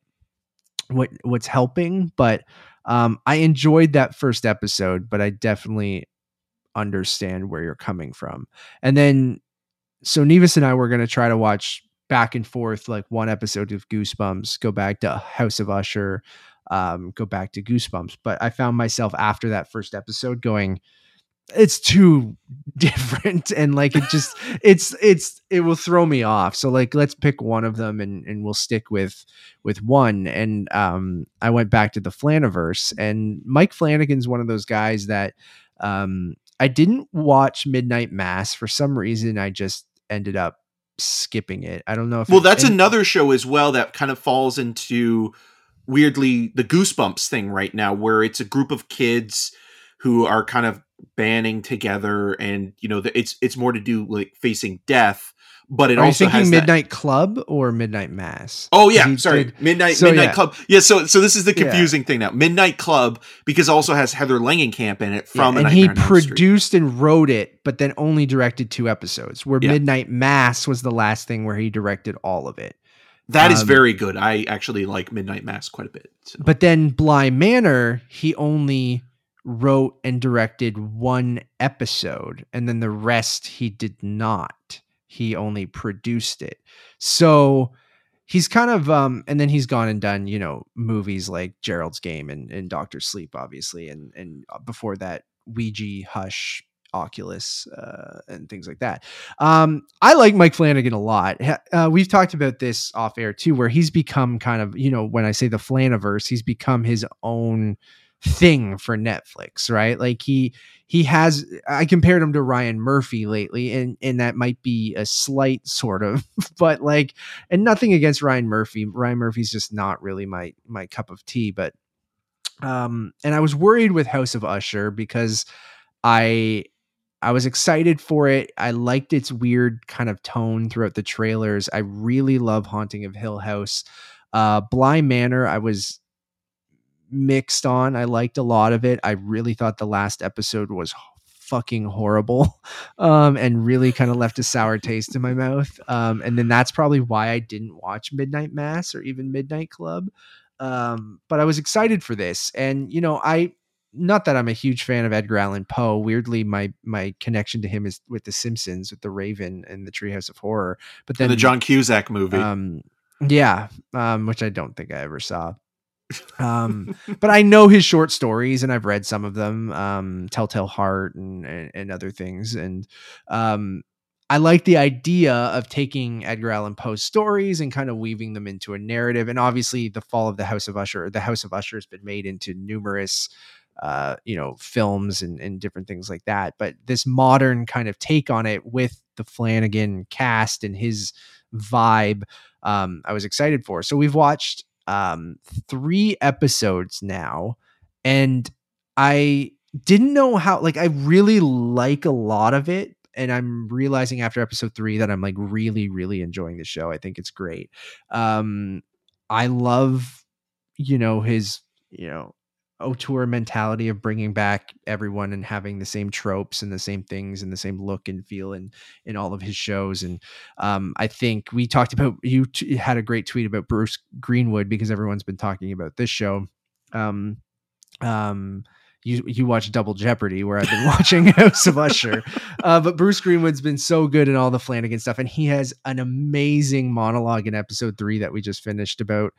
what, what's helping. But um, I enjoyed that first episode, but I definitely understand where you're coming from. And then so Nevis and I were going to try to watch back and forth, like one episode of Goosebumps, go back to House of Usher, um go back to Goosebumps, but I found myself after that first episode going, it's too different, and like it just it's it's it will throw me off. So like, let's pick one of them and and we'll stick with with one. And um I went back to the Flanaverse, and Mike Flanagan's one of those guys that um I didn't watch Midnight Mass for some reason. I just ended up skipping it. I don't know if well, that's any- another show as well that kind of falls into weirdly the Goosebumps thing right now, where it's a group of kids who are kind of banding together, and you know, it's it's more to do like facing death. But it Are also you thinking has Midnight that... Club or Midnight Mass? Oh yeah, sorry, did... Midnight so, Midnight yeah. Club. Yeah, so so this is the confusing yeah. thing now. Midnight Club, because it also has Heather Langenkamp in it from, yeah, and he produced Street. and wrote it, but then only directed two episodes. Where yeah. Midnight Mass was the last thing where he directed all of it. That um, is very good. I actually like Midnight Mass quite a bit. So. But then Bly Manor, he only wrote and directed one episode, and then the rest he did not. He only produced it. So he's kind of, um, and then he's gone and done, you know, movies like Gerald's Game and, and Doctor Sleep, obviously. And, and before that, Ouija, Hush, Oculus, uh, and things like that. Um, I like Mike Flanagan a lot. Uh, we've talked about this off air too, where he's become kind of, you know, when I say the Flanaverse, he's become his own thing for Netflix, right? Like he, he has, I compared him to Ryan Murphy lately, and, and that might be a slight sort of, but like, and nothing against Ryan Murphy. Ryan Murphy's just not really my, my cup of tea, but, um, and I was worried with House of Usher because I, I was excited for it. I liked its weird kind of tone throughout the trailers. I really love Haunting of Hill House. Uh, Bly Manor, I was mixed on. I liked a lot of it. I really thought the last episode was fucking horrible, um, and really kind of left a sour taste in my mouth. Um, and then that's probably why I didn't watch Midnight Mass or even Midnight Club. Um, but I was excited for this. And, you know, I... not that I'm a huge fan of Edgar Allan Poe. Weirdly, my my connection to him is with The Simpsons, with The Raven and The Treehouse of Horror. But then and the John Cusack movie. Um, yeah, um, which I don't think I ever saw. Um, but I know his short stories, and I've read some of them, um, Telltale Heart and, and, and other things. And um, I like the idea of taking Edgar Allan Poe's stories and kind of weaving them into a narrative. And obviously, the fall of the House of Usher, the House of Usher has been made into numerous uh, you know, films and, and different things like that. But this modern kind of take on it with the Flanagan cast and his vibe, um, I was excited for. So we've watched, um, three episodes now, and I didn't know how, like, I really like a lot of it. And I'm realizing after episode three that I'm like really, really enjoying the show. I think it's great. Um, I love, you know, his, you know, auteur mentality of bringing back everyone and having the same tropes and the same things and the same look and feel in in all of his shows. And um I think we talked about, you t- had a great tweet about Bruce Greenwood, because everyone's been talking about this show. um um You you watch Double Jeopardy, where I've been watching House of Usher. Uh, but Bruce Greenwood's been so good in all the Flanagan stuff. And he has an amazing monologue in episode three that we just finished about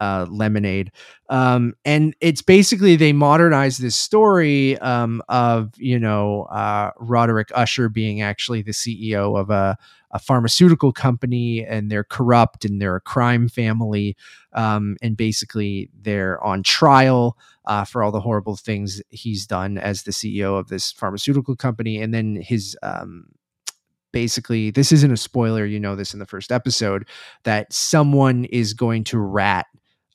uh, Lemonade. Um, and it's basically, they modernize this story um, of, you know, uh, Roderick Usher being actually the C E O of a, a pharmaceutical company, and they're corrupt and they're a crime family. Um, and basically they're on trial uh, for all the horrible things he's done as the C E O of this pharmaceutical company. And then his, um, basically, this isn't a spoiler, you know, this in the first episode, that someone is going to rat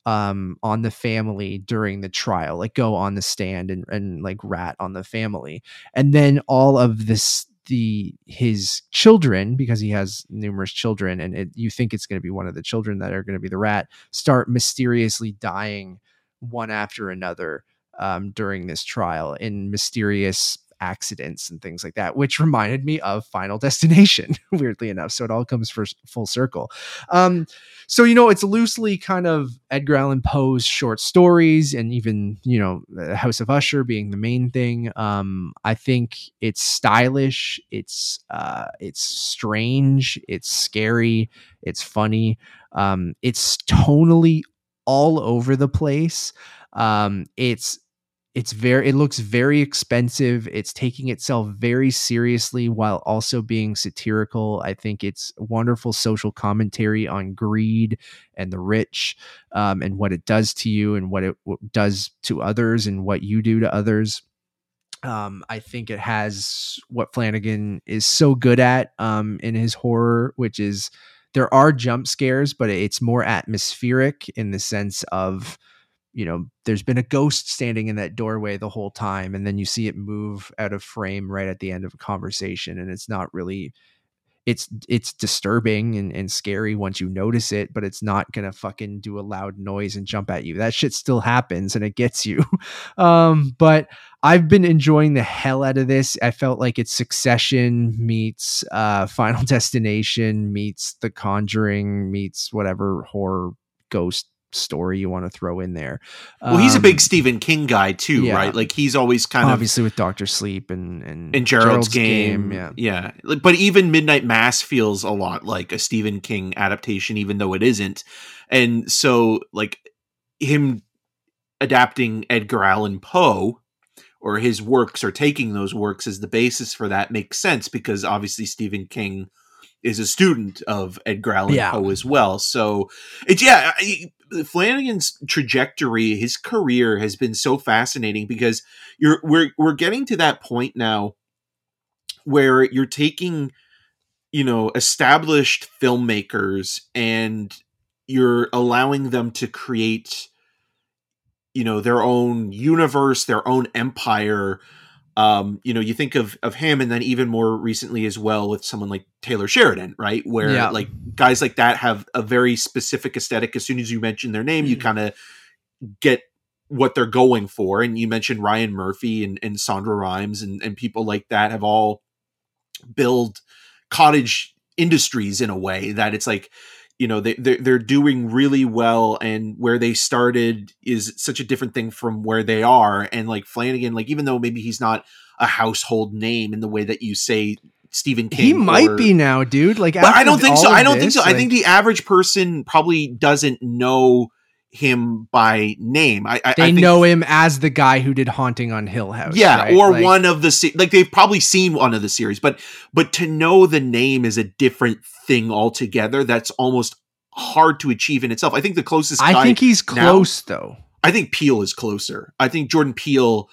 um, on the family during the trial, like go on the stand and, and like rat on the family. And then all of this, the his children, because he has numerous children, and it, you think it's going to be one of the children that are going to be the rat, start mysteriously dying one after another um, during this trial in mysterious accidents and things like that, which reminded me of Final Destination, weirdly enough. So it all comes for full circle. Um, so, you know, it's loosely kind of Edgar Allan Poe's short stories, and even, you know, the House of Usher being the main thing. Um, I think it's stylish. It's, uh, it's strange. It's scary. It's funny. Um, it's tonally all over the place. Um, it's, It's very, it looks very expensive. It's taking itself very seriously while also being satirical. I think it's wonderful social commentary on greed and the rich, um, and what it does to you and what it what does to others and what you do to others. Um, I think it has what Flanagan is so good at, um, in his horror, which is there are jump scares, but it's more atmospheric in the sense of, you know, there's been a ghost standing in that doorway the whole time, and then you see it move out of frame right at the end of a conversation. And it's not really, it's, it's disturbing and, and scary once you notice it, but it's not going to fucking do a loud noise and jump at you. That shit still happens and it gets you. Um, but I've been enjoying the hell out of this. I felt like it's Succession meets uh Final Destination meets The Conjuring meets whatever horror ghost story you want to throw in there. Well, um, he's a big Stephen King guy too, yeah. right? Like he's always kind obviously of obviously with Doctor Sleep and and, and Gerald's, Gerald's Game, Game yeah, yeah. But even Midnight Mass feels a lot like a Stephen King adaptation, even though it isn't. And so, like him adapting Edgar Allan Poe or his works or taking those works as the basis for that makes sense because obviously Stephen King is a student of Edgar Allan yeah. Poe as well. So it's, yeah, I, Flanagan's trajectory, his career has been so fascinating because you're, we're, we're getting to that point now where you're taking, you know, established filmmakers and you're allowing them to create, you know, their own universe, their own empire. Um, you know, you think of, of him and then even more recently as well with someone like Taylor Sheridan, right? Where yeah. like guys like that have a very specific aesthetic. As soon as you mention their name, mm-hmm. you kind of get what they're going for. And you mentioned Ryan Murphy and, and Shonda Rhimes and, and people like that have all built cottage industries in a way that it's like, you know, they, they're, they're doing really well and where they started is such a different thing from where they are. And like Flanagan, like, even though maybe he's not a household name in the way that you say Stephen King, he might or, be now, dude. Like, but I don't think so. I don't this, think so. Like, I think the average person probably doesn't know him by name. I, I They I think, know him as the guy who did Haunting on Hill House. Yeah. Right? Or like, one of the, se- like they've probably seen one of the series, but, but to know the name is a different thing altogether. That's almost hard to achieve in itself. I think the closest I think he's close now, though. I think Peele is closer. I think Jordan Peele,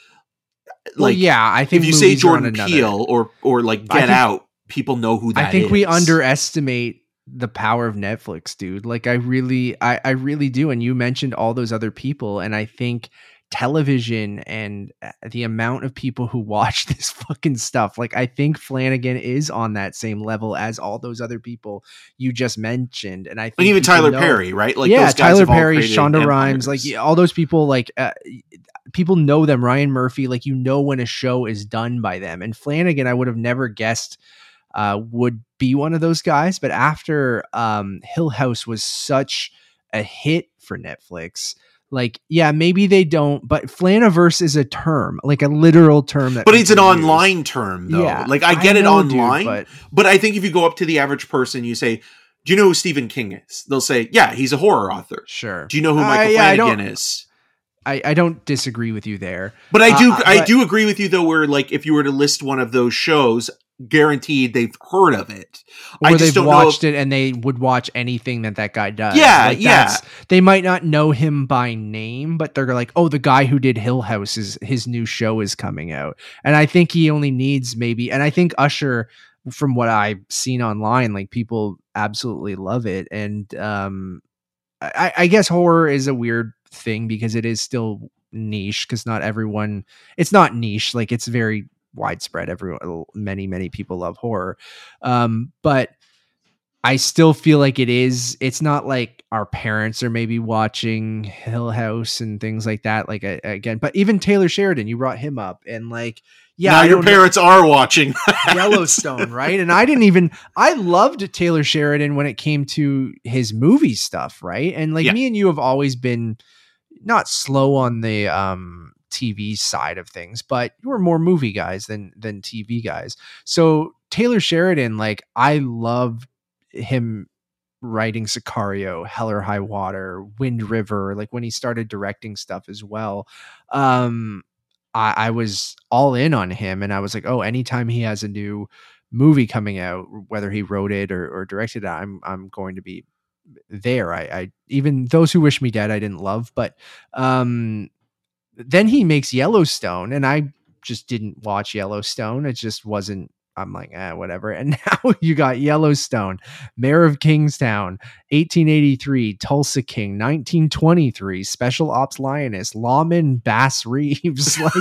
like, well, yeah, I think if you say Jordan Peele or, or like Get think, Out, people know who that is. I think is. We underestimate the power of Netflix, dude. Like I really, I, I really do. And you mentioned all those other people. And I think television and the amount of people who watch this fucking stuff. Like I think Flanagan is on that same level as all those other people you just mentioned. And I think and even Tyler know, Perry, right? Like yeah, those guys Tyler Perry, Shonda Rhimes, like yeah, all those people, like uh, people know them, Ryan Murphy, like, you know, when a show is done by them. And Flanagan, I would have never guessed Uh, would be one of those guys. But after um, Hill House was such a hit for Netflix, like, yeah, maybe they don't, but Flanaverse is a term, like a literal term. That but it's an use. Online term, though. Yeah, like, I get I know, it online, dude, but... but I think if you go up to the average person, you say, do you know who Stephen King is? They'll say, yeah, he's a horror author. Sure. Do you know who Michael uh, yeah, Flanagan I is? I, I don't disagree with you there. But I do uh, I but... do agree with you, though, where, like, if you were to list one of those shows, guaranteed they've heard of it or I just they've don't watched know if- it and they would watch anything that that guy does. Yeah. Like yeah. They might not know him by name, but they're like, oh, the guy who did Hill House is his new show is coming out. And I think he only needs maybe. And I think Usher, from what I've seen online, like people absolutely love it. And um, I, I guess horror is a weird thing because it is still niche because not everyone it's not niche. Like it's very widespread. Everyone, many, many people love horror. Um, but I still feel like it is, it's not like our parents are maybe watching Hill House and things like that. Like I, again, but even Taylor Sheridan, you brought him up and like, yeah, now your parents know, are watching Yellowstone. Right. And I didn't even, I loved Taylor Sheridan when it came to his movie stuff. Right. And like yeah. me and you have always been not slow on the, um, T V side of things, but you were more movie guys than than T V guys. So Taylor Sheridan, like I love him writing Sicario, Hell or High Water, Wind River, like when he started directing stuff as well. Um, I, I was all in on him and I was like, oh, anytime he has a new movie coming out, whether he wrote it or, or directed it, I'm I'm going to be there. I, I even Those Who Wish Me Dead, I didn't love, but um then he makes Yellowstone and I just didn't watch Yellowstone. It just wasn't, I'm like, eh, whatever. And now you got Yellowstone, Mayor of Kingstown, eighteen eighty-three, Tulsa King, nineteen twenty-three, Special Ops Lioness, Lawman Bass Reeves, like,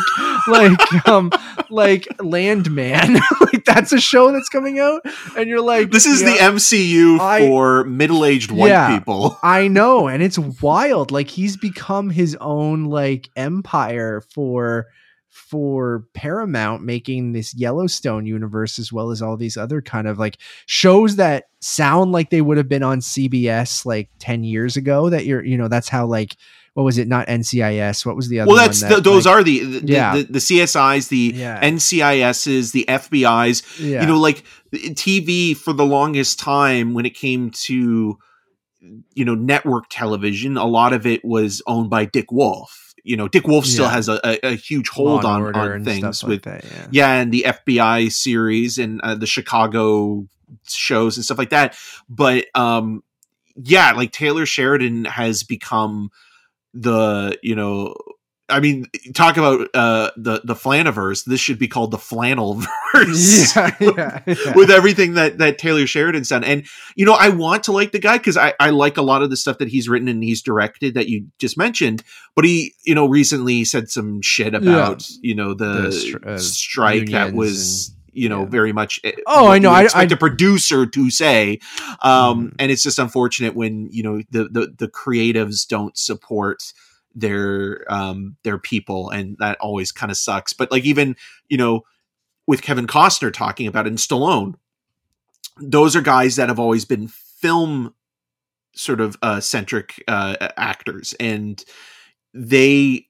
like, um, like Landman. Like that's a show that's coming out. And you're like, this is yeah, the M C U I, for middle-aged white yeah, people. I know. And it's wild. Like he's become his own like empire for, for Paramount making this Yellowstone universe, as well as all these other kind of like shows that sound like they would have been on C B S like ten years ago, that you're, you know, that's how like, what was it? Not N C I S. What was the other one? Well, that's one that, the, those like, are the the, yeah. the the C S Is, the yeah. N C I Ss, the F B Is. Yeah. You know, like T V for the longest time when it came to, you know, network television, a lot of it was owned by Dick Wolf. You know, Dick Wolf still yeah. has a, a, a huge hold Law on, on and things stuff with like that, yeah. yeah, and the F B I series and uh, the Chicago shows and stuff like that. But um, yeah, like Taylor Sheridan has become the, you know, I mean, talk about uh, the the Flaniverse. This should be called the Flannelverse. Yeah, yeah, yeah. With everything that that Taylor Sheridan's done, and you know, I want to like the guy because I I like a lot of the stuff that he's written and he's directed that you just mentioned. But he, you know, recently said some shit about yeah. you know the, the stri- uh, strike that was. And- you know, yeah. very much. Oh, I know. I expect I, a producer to say, um, mm. and it's just unfortunate when, you know, the, the, the creatives don't support their, um, their people. And that always kind of sucks. But like, even, you know, with Kevin Costner talking about it and Stallone, those are guys that have always been film sort of uh, centric uh, actors. And they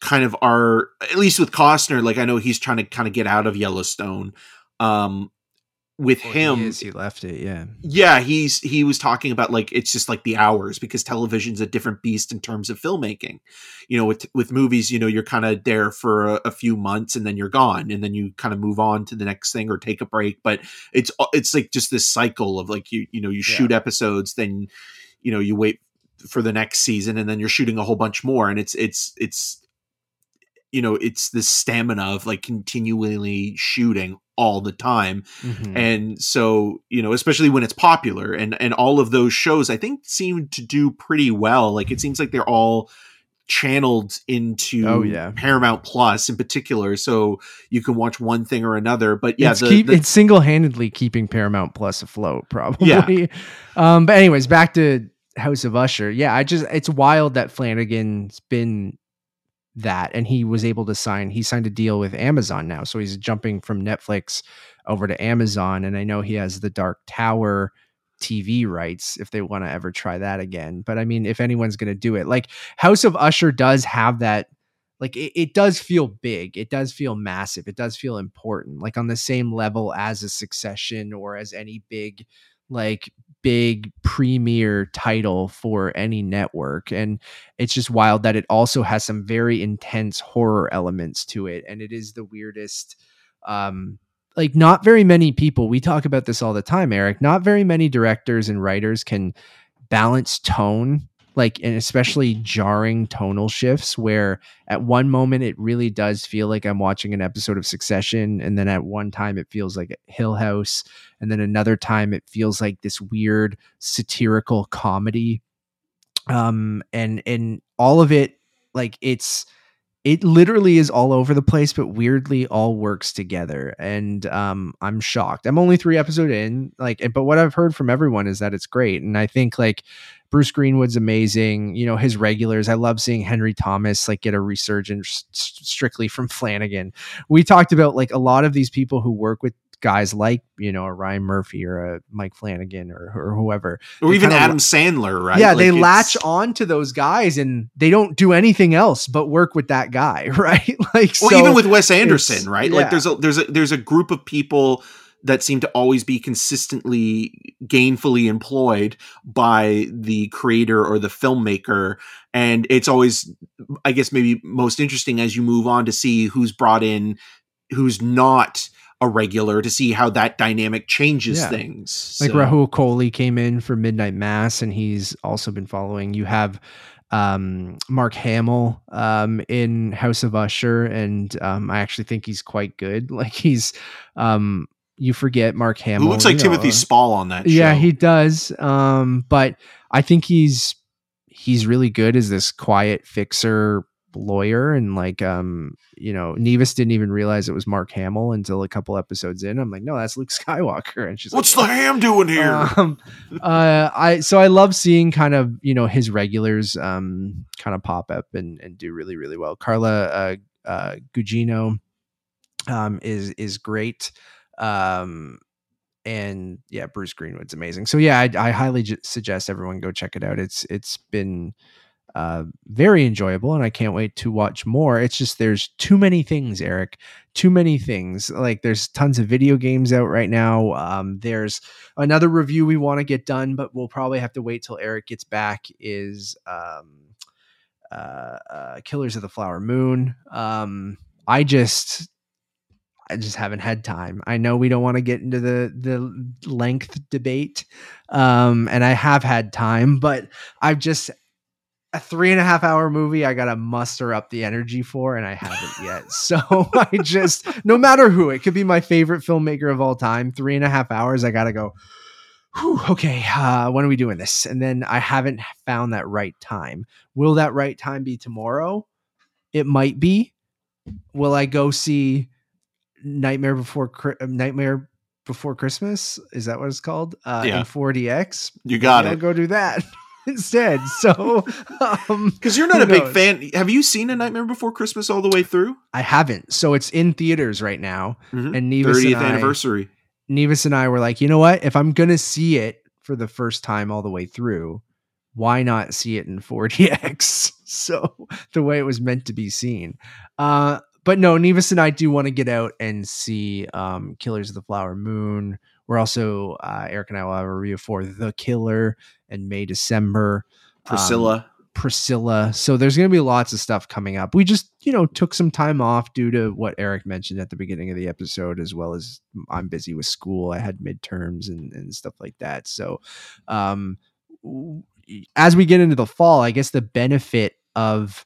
kind of are, at least with Costner, like I know he's trying to kind of get out of Yellowstone. Um, with well, him, he, is, he left it. Yeah, yeah. He's he was talking about like it's just like the hours, because television's a different beast in terms of filmmaking. You know, with with movies, you know, you're kind of there for a, a few months and then you're gone, and then you kind of move on to the next thing or take a break. But it's it's like just this cycle of like you you know you shoot yeah. episodes, then you know you wait for the next season, and then you're shooting a whole bunch more, and it's it's it's. you know, it's this stamina of like continually shooting all the time. Mm-hmm. And so, you know, especially when it's popular, and, and all of those shows, I think, seem to do pretty well. Like it seems like they're all channeled into oh, yeah. Paramount Plus in particular. So you can watch one thing or another, but yeah, it's, the, keep, the, it's single-handedly keeping Paramount Plus afloat probably. Yeah. Um, but anyways, back to House of Usher. Yeah. I just, it's wild that Flanagan's been that, and he was able to sign he signed a deal with Amazon now, so he's jumping from Netflix over to Amazon, and I know he has the Dark Tower T V rights if they want to ever try that again. But I mean, if anyone's going to do it, like House of Usher does have that, like it, it does feel big, it does feel massive, it does feel important, like on the same level as a Succession or as any big like big premier title for any network. And it's just wild that it also has some very intense horror elements to it. And it is the weirdest, um, like not very many people, we talk about this all the time, Eric, not very many directors and writers can balance tone, like, and especially jarring tonal shifts, where at one moment it really does feel like I'm watching an episode of Succession, and then at one time it feels like Hill House, and then another time it feels like this weird satirical comedy, um and and all of it, like it's it literally is all over the place, but weirdly all works together. And um I'm shocked. I'm only three episodes in, like, but what I've heard from everyone is that it's great. And I think like Bruce Greenwood's amazing, you know, his regulars. I love seeing Henry Thomas like get a resurgence st- strictly from Flanagan. We talked about like a lot of these people who work with guys like, you know, a Ryan Murphy or a Mike Flanagan or, or whoever, or even Adam la- Sandler, right? Yeah, like they it's... latch on to those guys and they don't do anything else but work with that guy, right? Like, well, so even with Wes Anderson, right? Yeah. Like, there's a there's a there's a group of people that seem to always be consistently gainfully employed by the creator or the filmmaker. And it's always, I guess, maybe most interesting as you move on to see who's brought in, who's not a regular, to see how that dynamic changes yeah. things. Like so. Rahul Kohli came in for Midnight Mass, and he's also been following. You have um, Mark Hamill um, in House of Usher. And um, I actually think he's quite good. Like he's, um, you forget Mark Hamill. It looks like you know, Timothy Spall on that show. Yeah, he does. Um, but I think he's he's really good as this quiet fixer lawyer. And like, um, you know, Nevis didn't even realize it was Mark Hamill until a couple episodes in. I'm like, no, that's Luke Skywalker. And she's what's like, what's the ham doing here? Um, uh, I So I love seeing kind of, you know, his regulars um, kind of pop up and, and do really, really well. Carla uh, uh, Gugino um, is is great. Um, and yeah, Bruce Greenwood's amazing. So yeah, I, I highly ju- suggest everyone go check it out. It's it's been uh, very enjoyable, and I can't wait to watch more. It's just there's too many things, Eric. Too many things. Like there's tons of video games out right now. Um, there's another review we want to get done, but we'll probably have to wait till Eric gets back. Is um, uh, uh, Killers of the Flower Moon. Um, I just. I just haven't had time. I know we don't want to get into the, the length debate. Um, and I have had time, but I've just a three and a half hour movie I got to muster up the energy for, and I haven't yet. So I just, no matter who, it could be my favorite filmmaker of all time, three and a half hours. I got to go, whew, okay, uh, when are we doing this? And then I haven't found that right time. Will that right time be tomorrow? It might be. Will I go see Nightmare Before Nightmare Before Christmas? Is that what it's called? Uh, yeah. In four D X. You got Maybe it. I'll go do that instead. So, um, cause you're not a big knows? fan. Have you seen A Nightmare Before Christmas all the way through? I haven't. So it's in theaters right now. Mm-hmm. And Nevis thirtieth and I, anniversary. Nevis and I were like, you know what? If I'm going to see it for the first time all the way through, why not see it in four D X? So the way it was meant to be seen. Uh, But no, Nevis and I do want to get out and see um, Killers of the Flower Moon. We're also, uh, Eric and I will have a review for The Killer in May, December. Priscilla. Um, Priscilla. So there's going to be lots of stuff coming up. We just, you know, took some time off due to what Eric mentioned at the beginning of the episode, as well as I'm busy with school. I had midterms and, and stuff like that. So um, as we get into the fall, I guess the benefit of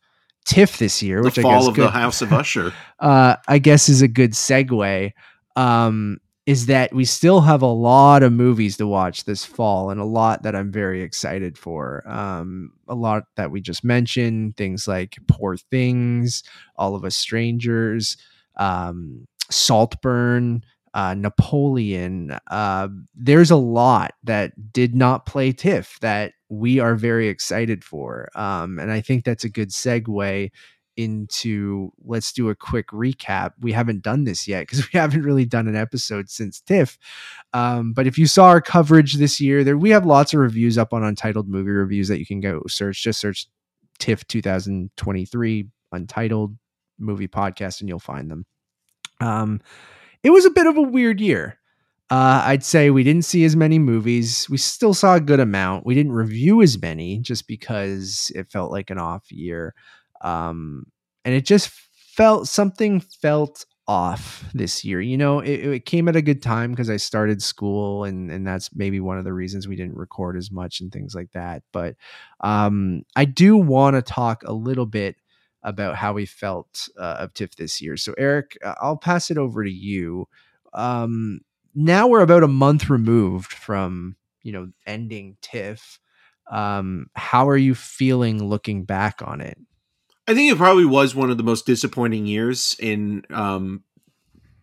TIFF this year, which the fall I guess of good, the House of Usher, uh, I guess is a good segue, um, is that we still have a lot of movies to watch this fall, and a lot that I'm very excited for. Um, a lot that we just mentioned, things like Poor Things, All of Us Strangers, um, Saltburn, uh, Napoleon. Uh, there's a lot that did not play TIFF that we are very excited for. Um, and I think that's a good segue into, let's do a quick recap. We haven't done this yet because we haven't really done an episode since TIFF. Um, but if you saw our coverage this year, there we have lots of reviews up on Untitled Movie Reviews that you can go search. Just search TIFF twenty twenty-three Untitled Movie Podcast and you'll find them. Um, it was a bit of a weird year. Uh, I'd say we didn't see as many movies. We still saw a good amount. We didn't review as many just because it felt like an off year. Um, and it just felt something felt off this year. You know, it, it came at a good time because I started school, and, and that's maybe one of the reasons we didn't record as much and things like that. But um, I do want to talk a little bit about how we felt uh, of TIFF this year. So, Eric, I'll pass it over to you. Um, Now we're about a month removed from, you know, ending TIFF. Um, how are you feeling looking back on it? I think it probably was one of the most disappointing years in um,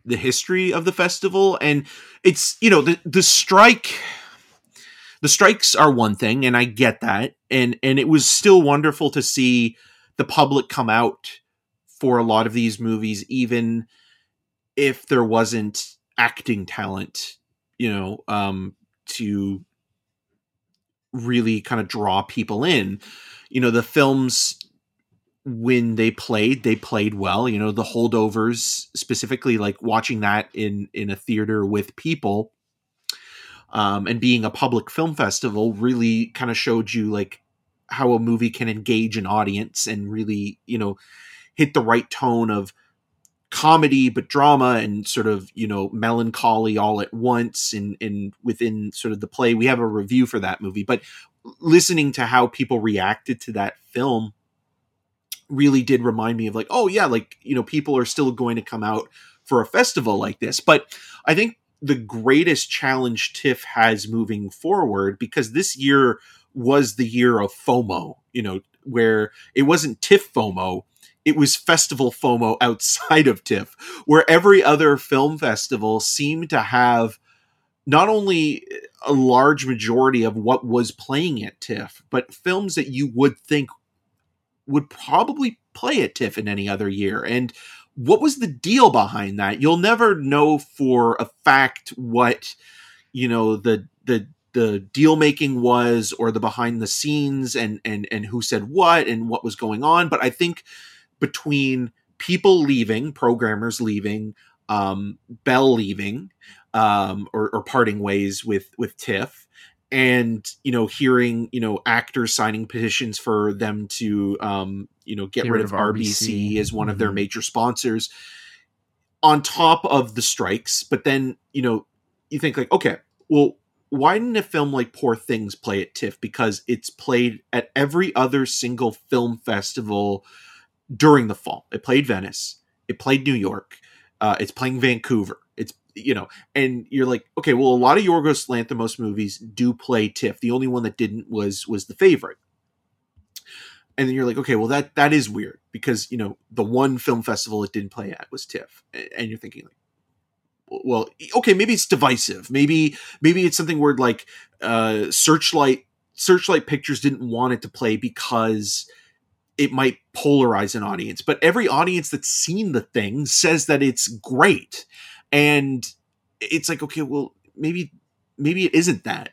the history of the festival. And it's, you know, the, the strike, the strikes are one thing, and I get that. And, and it was still wonderful to see the public come out for a lot of these movies, even if there wasn't acting talent, you know, um, to really kind of draw people in. You know, the films, when they played, they played well. You know, the holdovers, specifically, like watching that in, in a theater with people, um, and being a public film festival, really kind of showed you like how a movie can engage an audience and really, you know, hit the right tone of comedy but drama and sort of, you know, melancholy all at once, and and within sort of the play. We have a review for that movie, but listening to how people reacted to that film really did remind me of like, oh yeah, like, you know, people are still going to come out for a festival like this. But I think the greatest challenge TIFF has moving forward, because this year was the year of FOMO, you know, where it wasn't TIFF FOMO, it was festival FOMO outside of TIFF, where every other film festival seemed to have not only a large majority of what was playing at TIFF, but films that you would think would probably play at TIFF in any other year. And what was the deal behind that? You'll never know for a fact what, you know, the the the deal making was, or the behind the scenes, and and and who said what and what was going on. But I think between people leaving, programmers leaving, um, Bell leaving, um, or, or parting ways with with TIFF, and, you know, hearing, you know, actors signing petitions for them to, um, you know, get, get rid of R B C, R B C as one mm-hmm. of their major sponsors, on top of the strikes. But then, you know, you think like, okay, well, why didn't a film like Poor Things play at TIFF? Because it's played at every other single film festival during the fall. It played Venice. It played New York. Uh, it's playing Vancouver. It's, you know, and you're like, okay, well, a lot of Yorgos Lanthimos movies do play TIFF. The only one that didn't was was The Favorite. And then you're like, okay, well, that that is weird, because, you know, the one film festival it didn't play at was TIFF. And you're thinking like, well, okay, maybe it's divisive. Maybe maybe it's something where like uh, Searchlight Searchlight Pictures didn't want it to play because it might polarize an audience. But every audience that's seen the thing says that it's great. And it's like, okay, well, maybe, maybe it isn't that.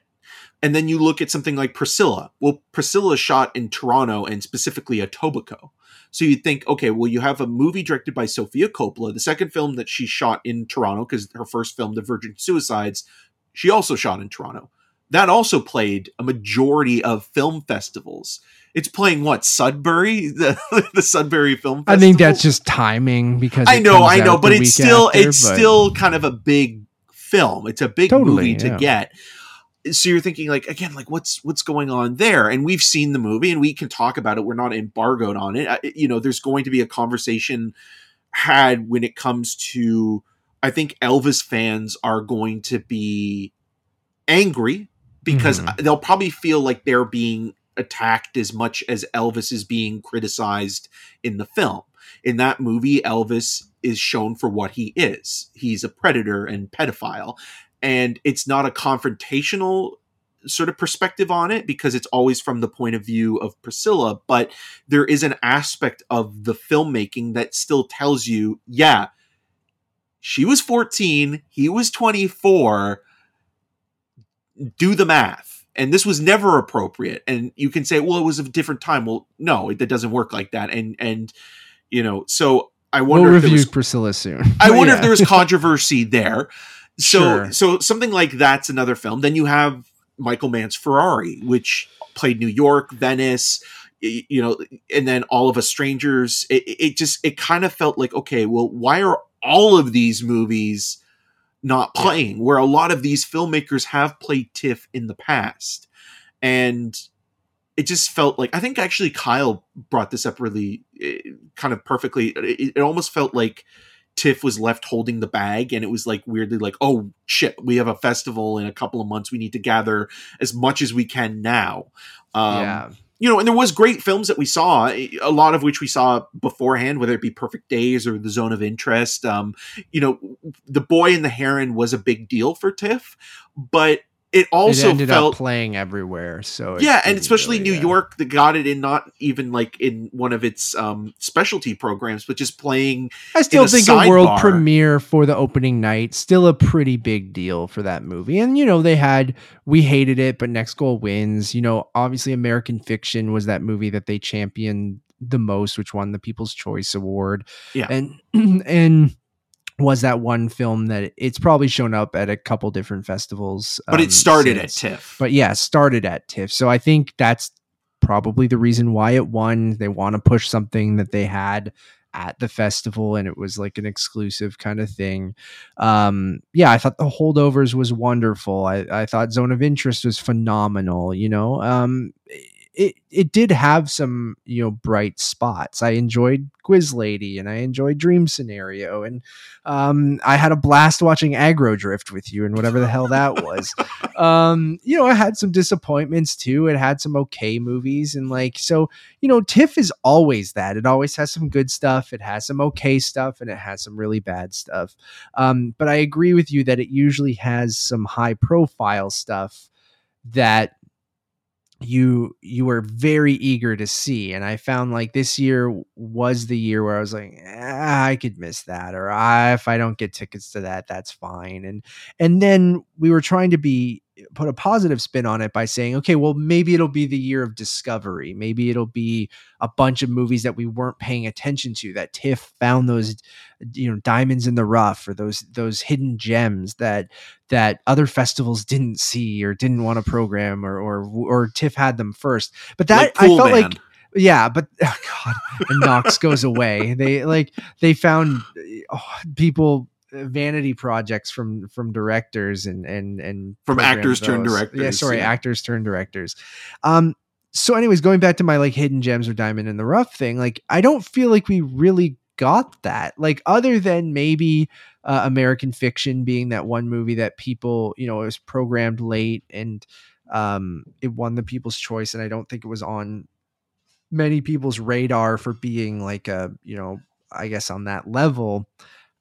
And then you look at something like Priscilla. Well, Priscilla shot in Toronto, and specifically Etobicoke. So you think, okay, well, you have a movie directed by Sofia Coppola, the second film that she shot in Toronto, because her first film, The Virgin Suicides, she also shot in Toronto. That also played a majority of film festivals. It's playing what, Sudbury, the, the Sudbury Film Festival. I think that's just timing, because I know, I know, but it's still after, it's but... still kind of a big film. It's a big totally, movie yeah. to get. So you're thinking like, again, like what's what's going on there? And we've seen the movie and we can talk about it. We're not embargoed on it. I, you know, there's going to be a conversation had when it comes to. I think Elvis fans are going to be angry, because mm. they'll probably feel like they're being attacked as much as Elvis is being criticized in the film. In that movie, Elvis is shown for what he is. He's a predator and pedophile. And it's not a confrontational sort of perspective on it, because it's always from the point of view of Priscilla. But there is an aspect of the filmmaking that still tells you, yeah, she was fourteen, he was twenty-four. Do the math. And this was never appropriate. And you can say, well, it was a different time. Well, no, it, it doesn't work like that. And, and, you know, so I wonder we'll if review there was, Priscilla soon. I wonder yeah. if there was controversy there. So, sure. so something like that's another film. Then you have Michael Mann's Ferrari, which played New York, Venice, you know, and then All of Us Strangers. It, it just, it kind of felt like, okay, well, why are all of these movies not playing, where a lot of these filmmakers have played TIFF in the past? And it just felt like, I think actually Kyle brought this up really it, kind of perfectly. It, it almost felt like TIFF was left holding the bag, and it was like weirdly like, oh shit, we have a festival in a couple of months. We need to gather as much as we can now. Um, yeah. You know, and there was great films that we saw, a lot of which we saw beforehand, whether it be Perfect Days or The Zone of Interest. Um, you know, The Boy and the Heron was a big deal for TIFF, but it also it ended felt up playing everywhere. So yeah, and especially really, New yeah. York, that got it in not even like in one of its um, specialty programs, but just playing. I still in a think a world bar. premiere for the opening night, still a pretty big deal for that movie. And you know, they had We Hated It, but Next Goal Wins. You know, obviously American Fiction was that movie that they championed the most, which won the People's Choice Award. Yeah, and and. was that one film that it's probably shown up at a couple different festivals. But um, it started since. at TIFF. But yeah, started at TIFF. So I think that's probably the reason why it won. They want to push something that they had at the festival, and it was like an exclusive kind of thing. Um, yeah, I thought The Holdovers was wonderful. I, I thought Zone of Interest was phenomenal, you know. Um, it it did have some, you know, bright spots. I enjoyed Quiz Lady, and I enjoyed Dream Scenario, and um I had a blast watching Aggro Drift with you and whatever the hell that was. Um you know, I had some disappointments too. It had some okay movies, and like, so, you know, TIFF is always that. It always has some good stuff, it has some okay stuff, and it has some really bad stuff. Um but I agree with you that it usually has some high profile stuff that you you were very eager to see. And I found like this year was the year where I was like, ah, I could miss that, or ah, if I don't get tickets to that, that's fine. And and then we were trying to be put a positive spin on it by saying, okay, well, maybe it'll be the year of discovery. Maybe it'll be a bunch of movies that we weren't paying attention to, that TIFF found those, you know, diamonds in the rough, or those those hidden gems that that other festivals didn't see or didn't want to program, or or or TIFF had them first. But that, like, cool I felt band. like yeah, but oh God, and Knox goes away. They like they found oh, people. vanity projects from from directors and and and from actors those. turned directors yeah sorry yeah. actors turned directors um so anyways, going back to my like hidden gems or diamond in the rough thing, like I don't feel like we really got that, like other than maybe uh, American Fiction being that one movie that people, you know, it was programmed late and um it won the People's Choice, and I don't think it was on many people's radar for being like a, you know, I guess on that level.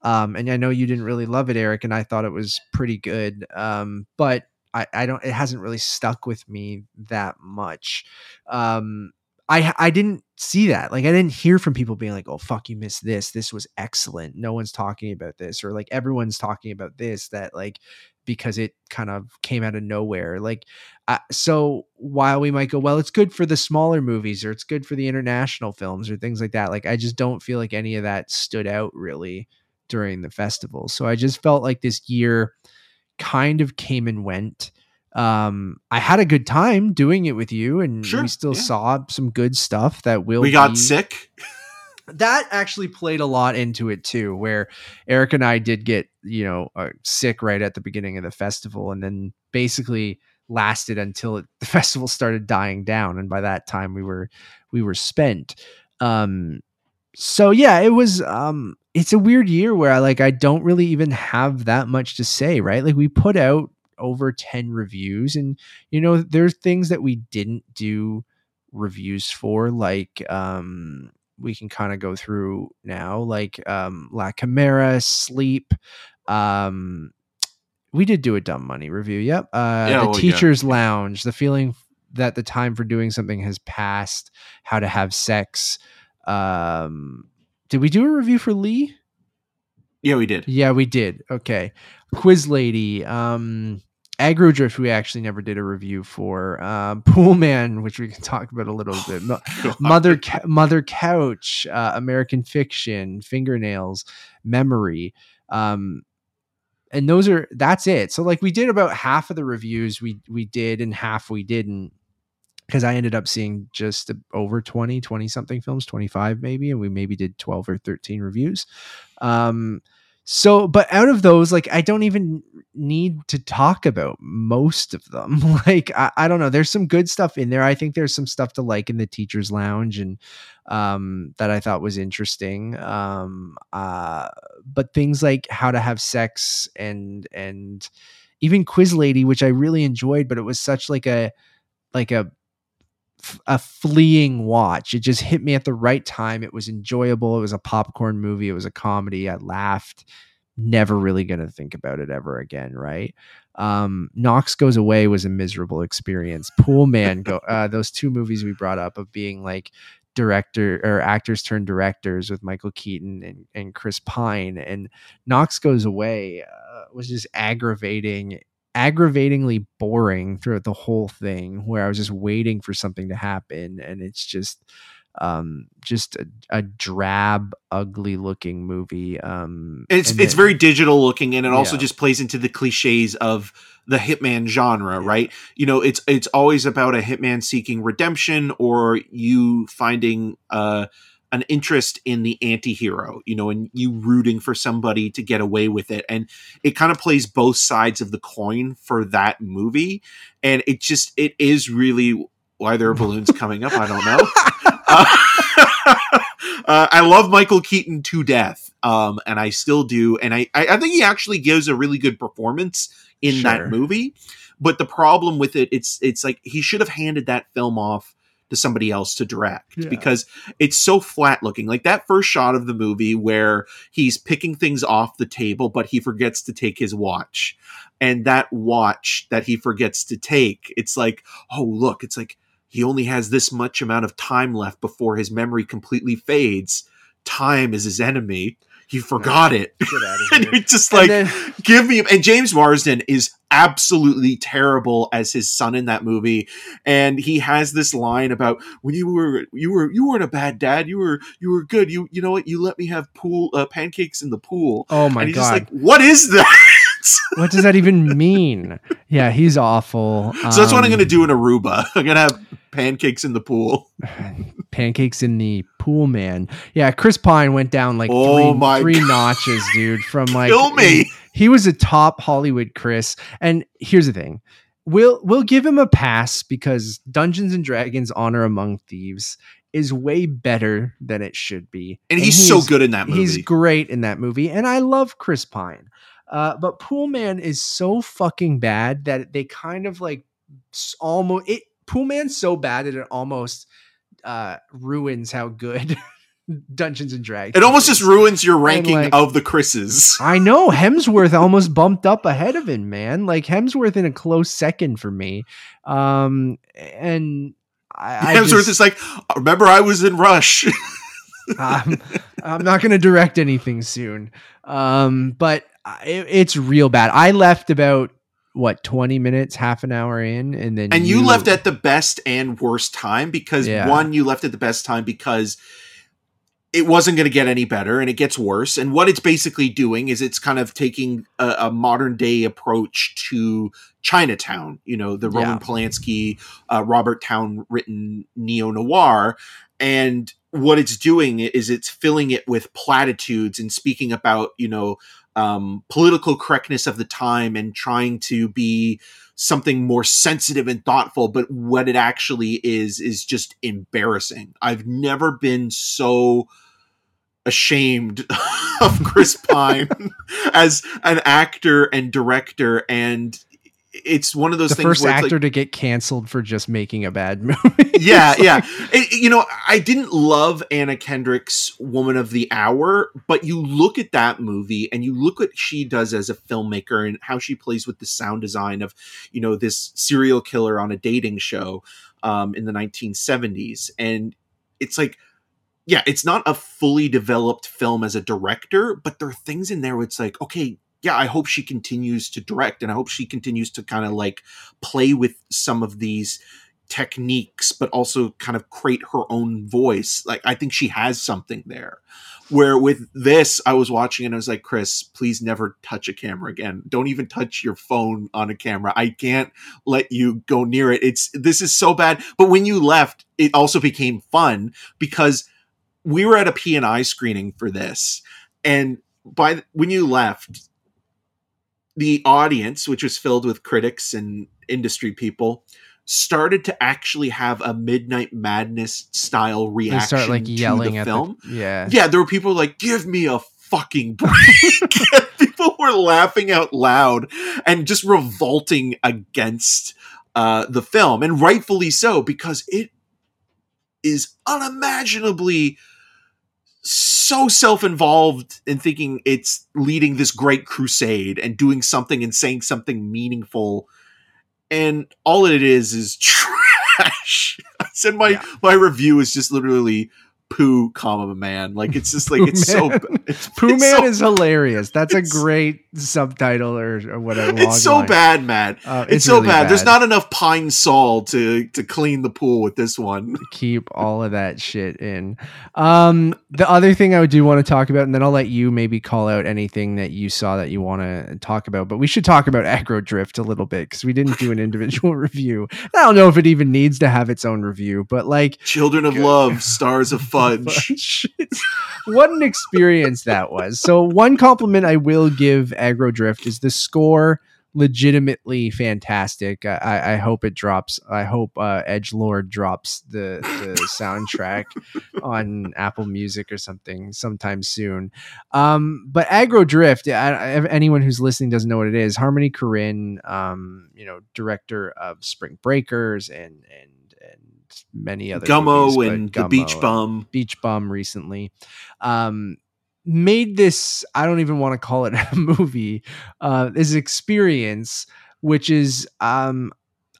Um, and I know you didn't really love it, Eric, and I thought it was pretty good. Um, but I, I don't, it hasn't really stuck with me that much. Um, I, I didn't see that. Like, I didn't hear from people being like, oh, fuck, you missed this. This was excellent. No one's talking about this, or like everyone's talking about this, that like, because it kind of came out of nowhere. Like, uh, so while we might go, well, it's good for the smaller movies, or it's good for the international films, or things like that, like, I just don't feel like any of that stood out really during the festival. So I just felt like this year kind of came and went. Um, I had a good time doing it with you, and sure, we still yeah. saw some good stuff that will we got be... sick. That actually played a lot into it too, where Eric and I did get, you know, uh, sick right at the beginning of the festival, and then basically lasted until it, the festival started dying down. And by that time we were, we were spent. Um, so yeah, it was, um, it's a weird year where I like, I don't really even have that much to say, right? Like, we put out over ten reviews, and, you know, there's things that we didn't do reviews for, like, um, we can kind of go through now, like, um, La Camera, Sleep, um, we did do a Dumb Money review. Yep. Uh, yeah, the well, Teacher's yeah. Lounge, The Feeling That the Time for Doing Something Has Passed, How to Have Sex, um, did we do a review for Lee? Yeah, we did. Yeah, we did. Okay. Quiz Lady. Um, Aggro Drift, we actually never did a review for. Uh, Pool Man, which we can talk about a little bit. Oh, Mother Ca- Mother Couch, uh, American Fiction, Fingernails, Memory. Um, and those are, that's it. So like, we did about half of the reviews we we did and half we didn't, because I ended up seeing just over twenty, twenty something films, twenty-five maybe. And we maybe did twelve or thirteen reviews. Um, so, but out of those, like, I don't even need to talk about most of them. Like, I, I don't know. There's some good stuff in there. I think there's some stuff to like in the Teacher's Lounge, and um, that I thought was interesting. Um, uh, but things like How to Have Sex and, and even Quiz Lady, which I really enjoyed, but it was such like a, like a, a fleeing watch. It just hit me at the right time. It was enjoyable. It was a popcorn movie. It was a comedy. I laughed. Never really going to think about it ever again. Right. Um, Knox Goes Away was a miserable experience. Pool Man go, uh, those two movies we brought up of being like director or actors turned directors with Michael Keaton and, and Chris Pine, and Knox Goes Away uh, was just aggravating aggravatingly boring throughout the whole thing, where I was just waiting for something to happen, and it's just um just a, a drab, ugly looking movie. Um it's it's then, very digital looking, and it yeah. also just plays into the cliches of the hitman genre, yeah. right? You know, it's it's always about a hitman seeking redemption, or you finding uh an interest in the anti-hero, you know, and you rooting for somebody to get away with it. And it kind of plays both sides of the coin for that movie. And it just, it is really why there are balloons coming up. I don't know. Uh, uh, I love Michael Keaton to death. Um, and I still do. And I, I, I think he actually gives a really good performance in sure. that movie, but the problem with it, it's, it's like, he should have handed that film off to somebody else to direct, yeah. because it's so flat looking. Like that first shot of the movie where he's picking things off the table, but he forgets to take his watch, and that watch that he forgets to take, it's like, oh, look, it's like, He only has this much amount of time left before his memory completely fades. Time is his enemy. He forgot it. Get out of here. And it's just like, then, give me. And James Marsden is absolutely terrible as his son in that movie. And he has this line about when you were, you were, you weren't a bad dad. You were, you were good. You, you know what? You let me have pool uh, pancakes in the pool. Oh my and he's God. Just like, what is that? What does that even mean? Yeah, he's awful. So that's um, what I'm going to do in Aruba. I'm going to have pancakes in the pool. Pancakes in the pool, man. Yeah, Chris Pine went down like oh three, three notches, dude. From like, kill me. He, he was a top Hollywood Chris. And here's the thing. We'll, we'll give him a pass because Dungeons and Dragons Honor Among Thieves is way better than it should be. And, and he's, he's so good in that movie. He's great in that movie. And I love Chris Pine. Uh, but Pool Man is so fucking bad that they kind of like almost it. Pool Man's so bad that it almost uh, ruins how good Dungeons and Dragons. It almost is. Just ruins your ranking like, of the Chris's. I know Hemsworth almost bumped up ahead of him, man. Like Hemsworth in a close second for me. Um, and I, I Hemsworth just, is like, remember I was in Rush. um, I'm not going to direct anything soon, um, but. It, it's real bad. I left about what twenty minutes, half an hour in, and then and you, you left at the best and worst time because yeah. one, you left at the best time because it wasn't going to get any better, and it gets worse. And what it's basically doing is it's kind of taking a, a modern day approach to Chinatown. You know, the Roman yeah. Polanski, uh, Robert Towne written neo noir, and what it's doing is it's filling it with platitudes and speaking about you know. Um, political correctness of the time and trying to be something more sensitive and thoughtful, but what it actually is is just embarrassing. I've never been so ashamed of Chris Pine as an actor and director, and it's one of those the things first where actor like, to get canceled for just making a bad movie. yeah. Like... Yeah. It, you know, I didn't love Anna Kendrick's Woman of the Hour, but you look at that movie and you look what she does as a filmmaker and how she plays with the sound design of, you know, this serial killer on a dating show um, in the nineteen seventies. And it's like, yeah, it's not a fully developed film as a director, but there are things in there where it's like, okay, yeah, I hope she continues to direct and I hope she continues to kind of like play with some of these techniques, but also kind of create her own voice. Like, I think she has something there where with this, I was watching and I was like, Chris, please never touch a camera again. Don't even touch your phone on a camera. I can't let you go near it. It's, this is so bad. But when you left, it also became fun because we were at a P and I screening for this. And by when you left, the audience, which was filled with critics and industry people, started to actually have a Midnight Madness style reaction. They start like yelling to the film. At the, yeah, yeah. There were people like, "Give me a fucking break!" People were laughing out loud and just revolting against uh, the film, and rightfully so because it is unimaginably. So self-involved in thinking it's leading this great crusade and doing something and saying something meaningful. And all it is is trash. I said my, yeah. my review is just literally poo, comma, man. Like it's just like, it's so bad. It's, Poo it's Man so is bad. Hilarious. That's a great subtitle or, or whatever. It's so line. Bad, Matt. Uh, it's, it's so really bad. bad. There's not enough pine sol to, to clean the pool with this one. Keep all of that shit in. Um, the other thing I do want to talk about, and then I'll let you maybe call out anything that you saw that you want to talk about, but we should talk about Aggro Drift a little bit because we didn't do an individual review. I don't know if it even needs to have its own review, but like Children of Love, Stars of Fun. Fudge. What an experience that was. So one compliment I will give Aggro Drift is the score, legitimately fantastic. I, I hope it drops. I hope uh, Edgelord drops the, the soundtrack on Apple Music or something sometime soon. Um, but Aggro Drift, I, I, anyone who's listening doesn't know what it is. Harmony Korine, um, you know, director of Spring Breakers and and many other Gummo movies, and Gummo, the Beach Bum Beach Bum recently um made this I don't even want to call it a movie uh this experience, which is um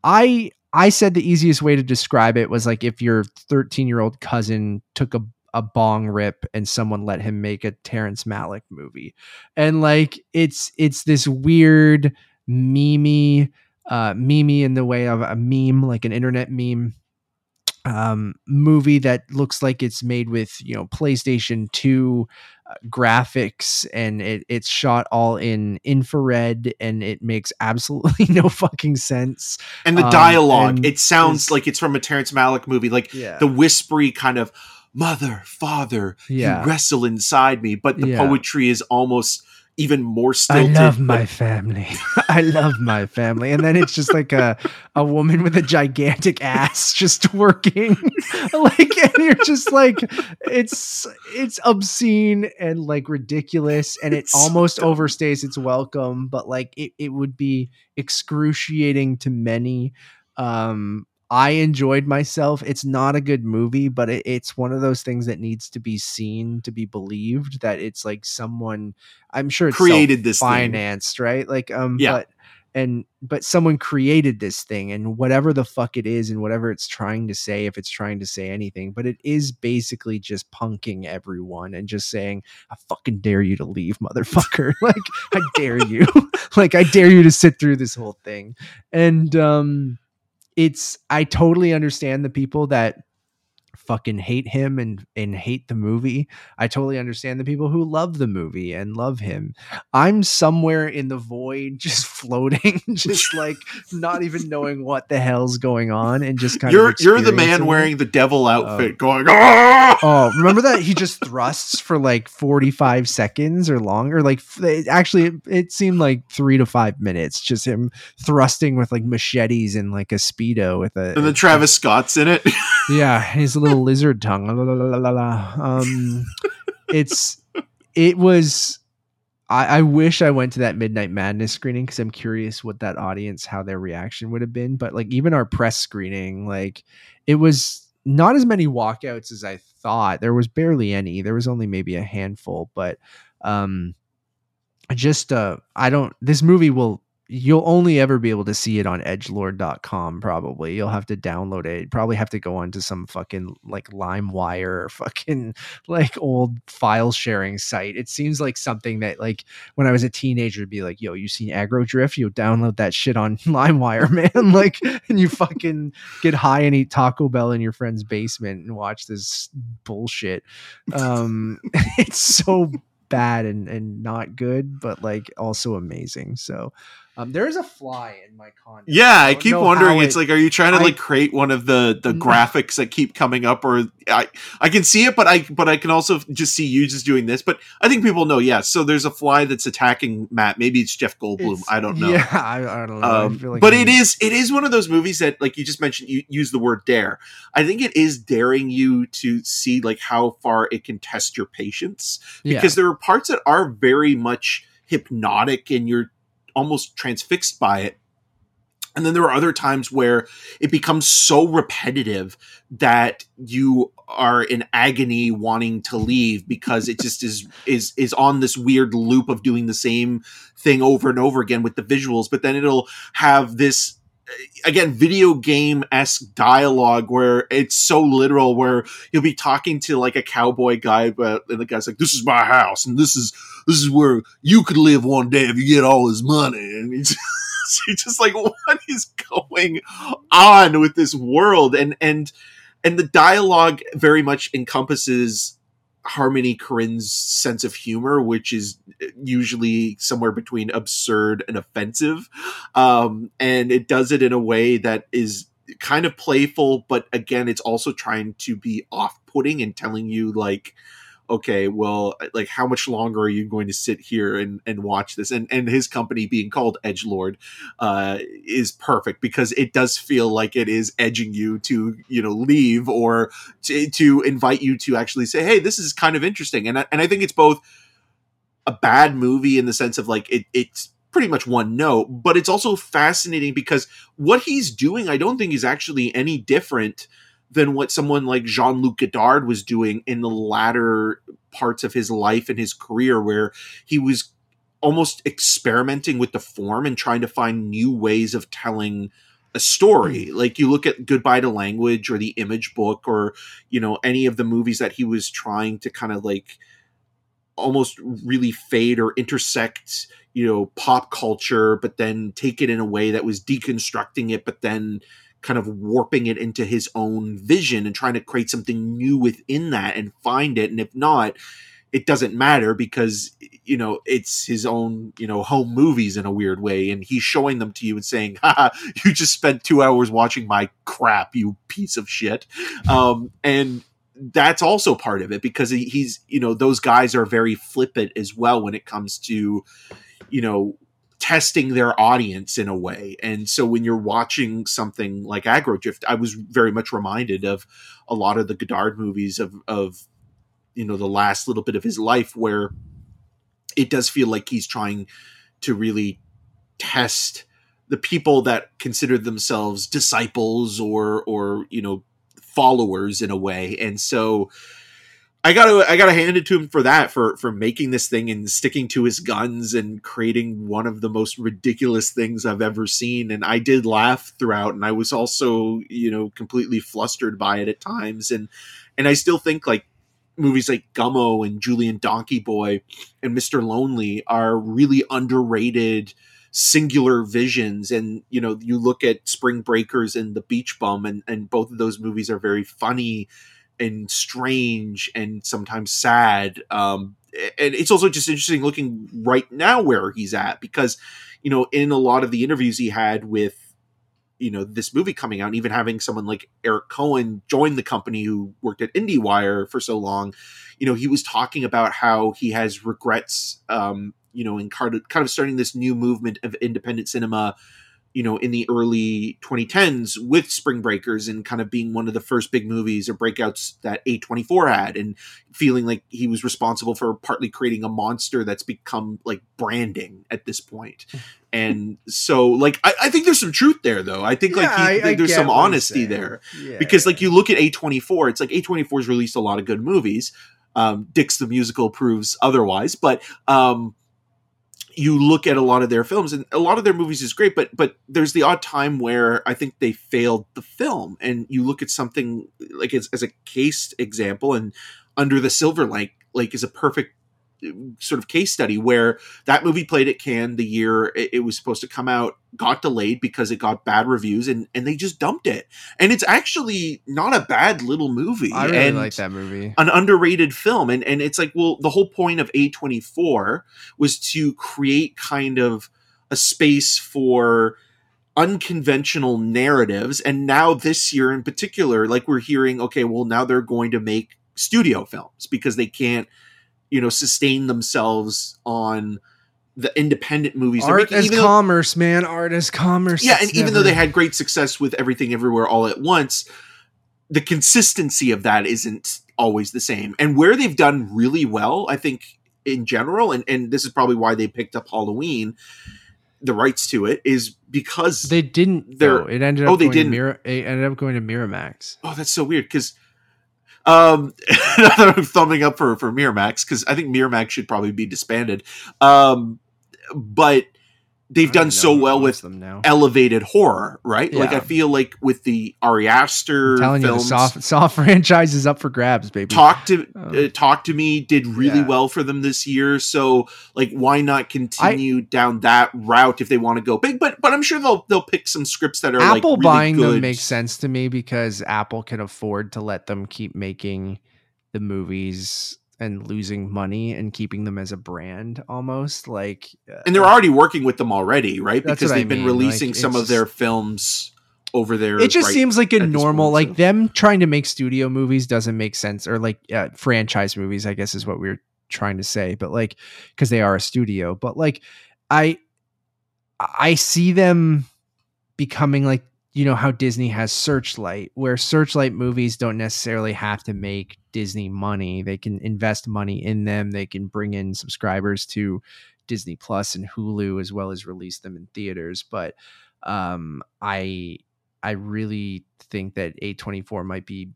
I I said the easiest way to describe it was like if your thirteen-year-old cousin took a, a bong rip and someone let him make a Terrence Malick movie. And like it's it's this weird meme-y, uh, meme-y in the way of a meme, like an internet meme. Um, movie that looks like it's made with, you know, PlayStation two uh, graphics, and it, it's shot all in infrared, and it makes absolutely no fucking sense. And the dialogue, um, it sounds it's, like it's from a Terrence Malick movie, like yeah. the whispery kind of mother, father, yeah. you wrestle inside me, but the yeah. poetry is almost even more stilted. I love my family. I love my family. And then it's just like a, a woman with a gigantic ass just twerking. Like, and you're just like, it's, it's obscene and like ridiculous. And it it's almost so overstays its welcome, but like it, it would be excruciating to many. Um, I enjoyed myself. It's not a good movie, but it, it's one of those things that needs to be seen to be believed, that it's like someone, I'm sure it's created this financed, thing. Right? Like, um, yeah. but, and, but someone created this thing, and whatever the fuck it is and whatever it's trying to say, if it's trying to say anything, but it is basically just punking everyone and just saying, I fucking dare you to leave, motherfucker. Like, I dare you, like, I dare you to sit through this whole thing. And, um, It's, I totally understand the people that fucking hate him and, and hate the movie. I totally understand the people who love the movie and love him. I'm somewhere in the void, just floating, just like not even knowing what the hell's going on, and just kind you're, of you're the man wearing the devil outfit, um, going, Aah! Oh, remember that he just thrusts for like forty-five seconds or longer. Like f- actually, it, it seemed like three to five minutes, just him thrusting with like machetes and like a Speedo with a and then Travis Scott's in it. Yeah, he's a little. Lizard tongue. La, la, la, la, la. Um, it's it was. I, I wish I went to that Midnight Madness screening, because I'm curious what that audience, how their reaction would have been. But like even our press screening, like it was not as many walkouts as I thought. There was barely any. There was only maybe a handful. But um, just uh, I don't. This movie will. You'll only ever be able to see it on edgelord dot com. Probably you'll have to download it. You'd probably have to go onto some fucking like LimeWire or fucking like old file sharing site. It seems like something that like when I was a teenager would be like, yo, you seen Aggro Drift? You download that shit on LimeWire, man. Like, and you fucking get high and eat Taco Bell in your friend's basement and watch this bullshit. Um, it's so bad and, and not good, but like also amazing. So, Um, there is a fly in my condo. Yeah, I, I keep wondering. It's it, like, are you trying to I, like create one of the, the no. graphics that keep coming up? Or I I can see it, but I but I can also just see you just doing this. But I think people know. Yeah, so there's a fly that's attacking Matt. Maybe it's Jeff Goldblum. It's, I don't know. Yeah, I, I don't know. Um, I feel like but I'm, it is it is one of those movies that, like you just mentioned, you use the word dare. I think it is daring you to see like how far it can test your patience, because yeah. there are parts that are very much hypnotic, and you're almost transfixed by it. And then there are other times where it becomes so repetitive that you are in agony wanting to leave, because it just is is is on this weird loop of doing the same thing over and over again with the visuals. But then it'll have this, again, video game-esque dialogue where it's so literal, where you'll be talking to like a cowboy guy, but and the guy's like, this is my house, and this is this is where you could live one day if you get all this money. And he's just, he's just like, what is going on with this world? And and and the dialogue very much encompasses Harmony Korine's sense of humor, which is usually somewhere between absurd and offensive. Um, and it does it in a way that is kind of playful, but again, it's also trying to be off-putting and telling you like, okay, well, like how much longer are you going to sit here and, and watch this? And and his company being called Edgelord uh, is perfect, because it does feel like it is edging you to, you know, leave, or to, to invite you to actually say, hey, this is kind of interesting. And I, and I think it's both a bad movie in the sense of like, it it's pretty much one note, but it's also fascinating, because what he's doing, I don't think is actually any different than what someone like Jean-Luc Godard was doing in the latter parts of his life and his career, where he was almost experimenting with the form and trying to find new ways of telling a story. Like you look at Goodbye to Language or The Image Book or, you know, any of the movies that he was trying to kind of like almost really fade or intersect, you know, pop culture, but then take it in a way that was deconstructing it, but then kind of warping it into his own vision and trying to create something new within that and find it. And if not, it doesn't matter because, you know, it's his own, you know, home movies in a weird way. And he's showing them to you and saying, ha, you just spent two hours watching my crap, you piece of shit. Um, and that's also part of it because he, he's, you know, those guys are very flippant as well when it comes to, you know, testing their audience in a way. And so when you're watching something like Agrodrift, I was very much reminded of a lot of the Godard movies of, of, you know, the last little bit of his life where it does feel like he's trying to really test the people that consider themselves disciples or, or, you know, followers in a way. And so I gotta, I gotta hand it to him for that, for, for making this thing and sticking to his guns and creating one of the most ridiculous things I've ever seen. And I did laugh throughout, and I was also, you know, completely flustered by it at times. And, and I still think like movies like Gummo and Julian Donkey Boy and Mister Lonely are really underrated singular visions. And, you know, you look at Spring Breakers and The Beach Bum, and, and both of those movies are very funny and strange and sometimes sad. Um, and it's also just interesting looking right now where he's at, because, you know, in a lot of the interviews he had with, you know, this movie coming out, and even having someone like Eric Cohen join the company who worked at IndieWire for so long, you know, he was talking about how he has regrets, um, you know, in kind of, kind of starting this new movement of independent cinema, you know, in the early twenty tens with Spring Breakers and kind of being one of the first big movies or breakouts that A twenty-four had, and feeling like he was responsible for partly creating a monster that's become like branding at this point. And so like, I, I think there's some truth there though. I think yeah, like he, I, I there's some honesty there yeah, because like you look at A twenty-four, it's like A twenty-four's released a lot of good movies. Um, Dick's the Musical proves otherwise, but, um, you look at a lot of their films, and a lot of their movies is great, but, but there's the odd time where I think they failed the film. And you look at something like as, as a case example, and Under the Silver Lake, like is a perfect sort of case study where that movie played at Cannes the year it, it was supposed to come out, got delayed because it got bad reviews, and, and they just dumped it. And it's actually not a bad little movie. I really like that movie. An underrated film. And, and it's like, well, the whole point of A twenty-four was to create kind of a space for unconventional narratives. And now this year in particular, like we're hearing, okay, well now they're going to make studio films because they can't, you know, sustain themselves on the independent movies. Art as commerce, man. Art as commerce. Yeah, and even though they had great success with Everything Everywhere All at Once, the consistency of that isn't always the same. And where they've done really well, I think, in general, and, and this is probably why they picked up Halloween, the rights to it, is because they didn't. Though. It ended up. Oh, they didn't. Mira, it ended up going to Miramax. Oh, that's so weird because. Um, another thumbing up for, for Miramax, because I think Miramax should probably be disbanded. Um, but they've done so well with them now. Elevated horror, right? Yeah. Like I feel like with the Ari Aster telling films, you the soft, soft franchise is up for grabs, baby. Talk to um, uh, Talk to Me did really yeah. well for them this year, so like why not continue I, down that route if they want to go big? But but I'm sure they'll they'll pick some scripts that are Apple like Apple really buying good. Them makes sense to me because Apple can afford to let them keep making the movies and losing money and keeping them as a brand almost like, uh, and they're already working with them already. Right. Because they've I been mean. Releasing like, some of their films over there. It just right seems like a normal, point, like so. Them trying to make studio movies doesn't make sense or like uh, franchise movies, I guess is what we were trying to say, but like, cause they are a studio, but like I, I see them becoming like, you know, how Disney has Searchlight, where Searchlight movies don't necessarily have to make Disney money. They can invest money in them. They can bring in subscribers to Disney Plus and Hulu, as well as release them in theaters. But um, I I really think that A twenty-four might be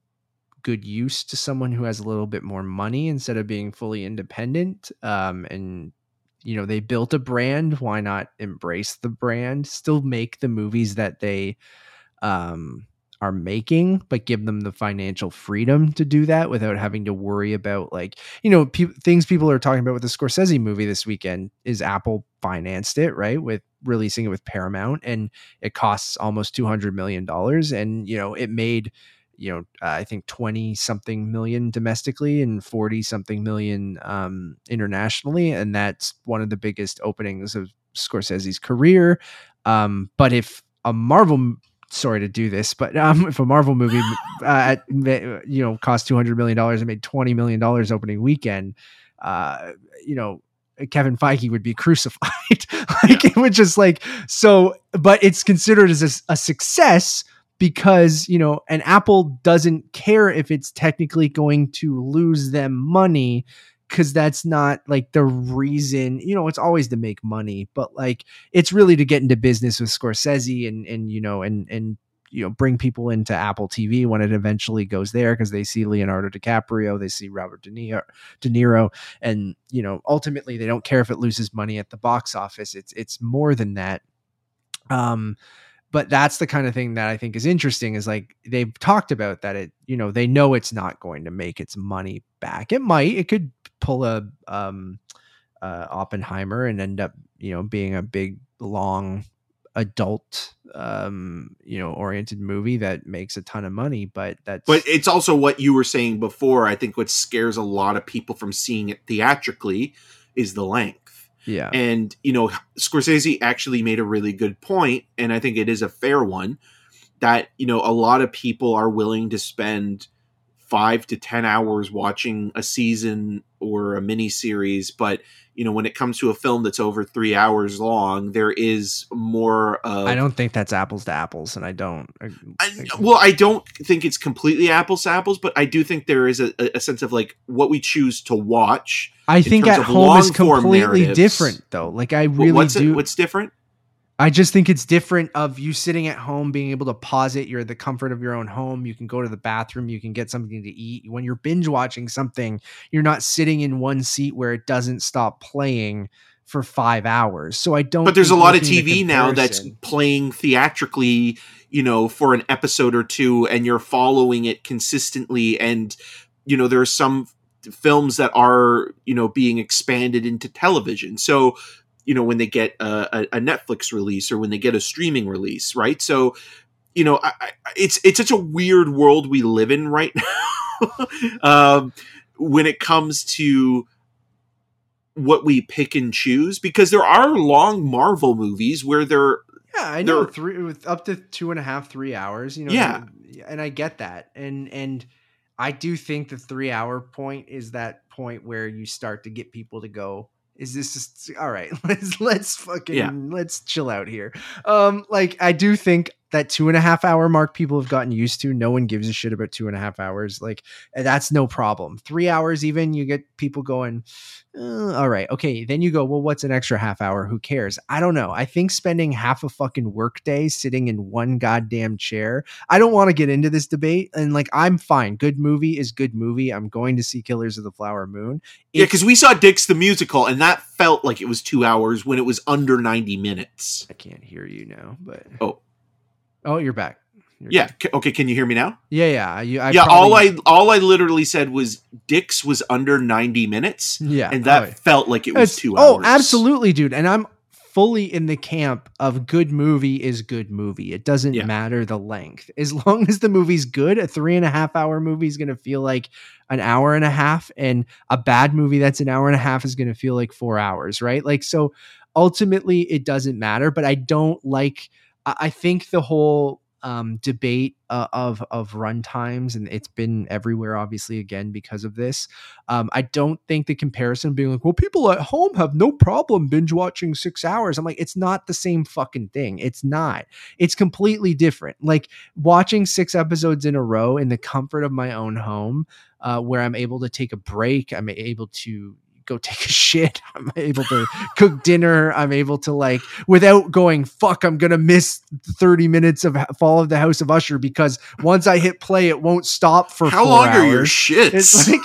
good use to someone who has a little bit more money instead of being fully independent um, and you know, they built a brand. Why not embrace the brand? Still make the movies that they um, are making, but give them the financial freedom to do that without having to worry about, like, you know, pe- things people are talking about with the Scorsese movie this weekend is Apple financed it, right, with releasing it with Paramount, and it costs almost two hundred million dollars. And, you know, it made, you know, uh, I think twenty something million domestically and forty something million um, internationally. And that's one of the biggest openings of Scorsese's career. Um, but if a Marvel, sorry to do this, but um, if a Marvel movie, uh, at, you know, cost two hundred million dollars and made twenty million dollars opening weekend, uh, you know, Kevin Feige would be crucified. Like, yeah. It would just like, so, but it's considered as a, a success because, you know, and Apple doesn't care if it's technically going to lose them money, because that's not like the reason, you know, it's always to make money, but like, it's really to get into business with Scorsese and, and, you know, and, and, you know, bring people into Apple T V when it eventually goes there, because they see Leonardo DiCaprio, they see Robert De Niro, De Niro, and, you know, ultimately they don't care if it loses money at the box office. It's it's more than that. Um, but that's the kind of thing that I think is interesting, is like they've talked about that, it, you know, they know it's not going to make its money back. It might, it could pull a um, uh, Oppenheimer and end up, you know, being a big long adult um you know oriented movie that makes a ton of money, but that's but it's also what you were saying before. I think what scares a lot of people from seeing it theatrically is the length. Yeah. And you know, Scorsese actually made a really good point, and I think it is a fair one, that you know, a lot of people are willing to spend five to ten hours watching a season or a mini series, but you know, when it comes to a film that's over three hours long, there is more of... I don't think that's apples to apples, and I don't... I, I, well, I don't think it's completely apples to apples, but I do think there is a, a sense of, like, what we choose to watch. I think At Home is completely different, though. Like, I really what's do... It, what's different? I just think it's different of you sitting at home, being able to pause it. You're in the comfort of your own home. You can go to the bathroom. You can get something to eat. When you're binge watching something, you're not sitting in one seat where it doesn't stop playing for five hours. So I don't. But there's a lot of T V now that's playing theatrically, you know, for an episode or two, and you're following it consistently. And, you know, there are some films that are, you know, being expanded into television. So, you know, when they get a, a Netflix release or when they get a streaming release, right? So, you know, I, I, it's it's such a weird world we live in right now um, when it comes to what we pick and choose, because there are long Marvel movies where they're yeah, I know they're, three with up to two and a half, three hours, you know, yeah, and I get that, and and I do think the three hour point is that point where you start to get people to go, is this just all right? Let's let's fucking yeah. let's chill out here. Um, like I do think that two and a half hour mark people have gotten used to. No one gives a shit about two and a half hours. Like that's no problem. Three hours even, you get people going, uh, all right, okay. Then you go, well, what's an extra half hour? Who cares? I don't know. I think spending half a fucking workday sitting in one goddamn chair. I don't want to get into this debate. And like, I'm fine. Good movie is good movie. I'm going to see Killers of the Flower Moon. It's- yeah, because we saw Dick's the Musical, and that felt like it was two hours when it was under ninety minutes. I can't hear you now, but oh. Oh, you're back. You're yeah. Back. Okay. Can you hear me now? Yeah. Yeah. You, I yeah. Probably... All I all I literally said was Dick's was under ninety minutes. Yeah. And that oh, yeah. felt like it was it's, two hours. Oh, absolutely, dude. And I'm fully in the camp of good movie is good movie. It doesn't yeah. matter the length. As long as the movie's good, a three and a half hour movie is going to feel like an hour and a half, and a bad movie that's an hour and a half is going to feel like four hours. Right. Like, so ultimately it doesn't matter, but I don't like, I think the whole um, debate uh, of of runtimes, and it's been everywhere, obviously, again, because of this. Um, I don't think the comparison being like, well, people at home have no problem binge watching six hours. I'm like, it's not the same fucking thing. It's not. It's completely different. Like watching six episodes in a row in the comfort of my own home, uh, where I'm able to take a break. I'm able to go take a shit. I'm able to cook dinner. I'm able to, like, without going, fuck, I'm going to miss thirty minutes of Fall of the House of Usher because once I hit play, it won't stop for How four long hours. Are your shits? It's like,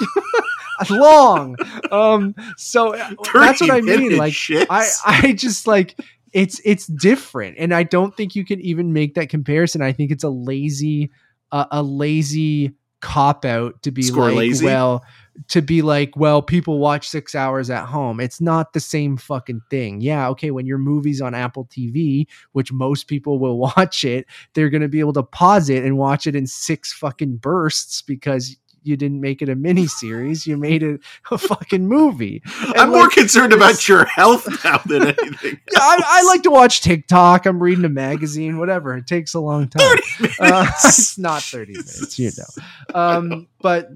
long. Um, so that's what I mean. Like shits. I, I just like it's it's different, and I don't think you can even make that comparison. I think it's a lazy, uh, a lazy cop out to be Score like, lazy? well, to be like, well, people watch six hours at home. It's not the same fucking thing. Yeah. Okay. When your movie's on Apple T V, which most people will watch it, they're going to be able to pause it and watch it in six fucking bursts because you didn't make it a mini series. You made it a fucking movie. And I'm like, more concerned about your health now than anything. Yeah, I, I like to watch TikTok. I'm reading a magazine, whatever. It takes a long time. thirty minutes Uh, it's not thirty minutes, you know. Um, but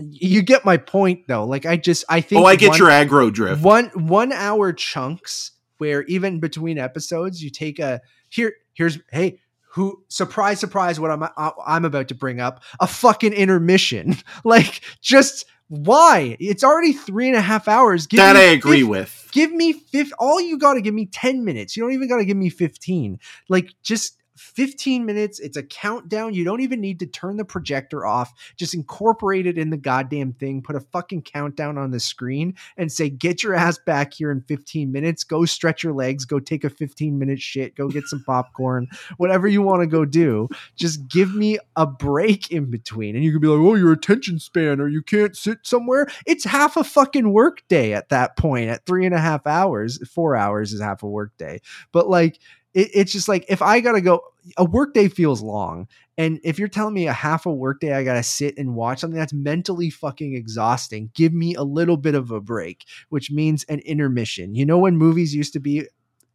you get my point though. Like I just, I think. Oh, I get one, your aggro drift. One, one hour chunks where even between episodes, you take a here, here's, hey, who surprise, surprise, what I'm, I'm about to bring up, a fucking intermission. Like just why? It's already three and a half hours. Give that I agree fifty, with. Give me fifth. All you got to give me ten minutes. You don't even got to give me fifteen. Like just fifteen minutes. It's a countdown. You don't even need to turn the projector off. Just incorporate it in the goddamn thing. Put a fucking countdown on the screen and say, get your ass back here in fifteen minutes. Go stretch your legs. Go take a fifteen minute shit. Go get some popcorn, whatever you want to go do. Just give me a break in between. And you could be like, oh, your attention span, or you can't sit somewhere. It's half a fucking work day at that point. At three and a half hours, four hours is half a work day. But like, it's just like, if I got to go, a workday feels long. And if you're telling me a half a workday, I got to sit and watch something that's mentally fucking exhausting, give me a little bit of a break, which means an intermission. You know, when movies used to be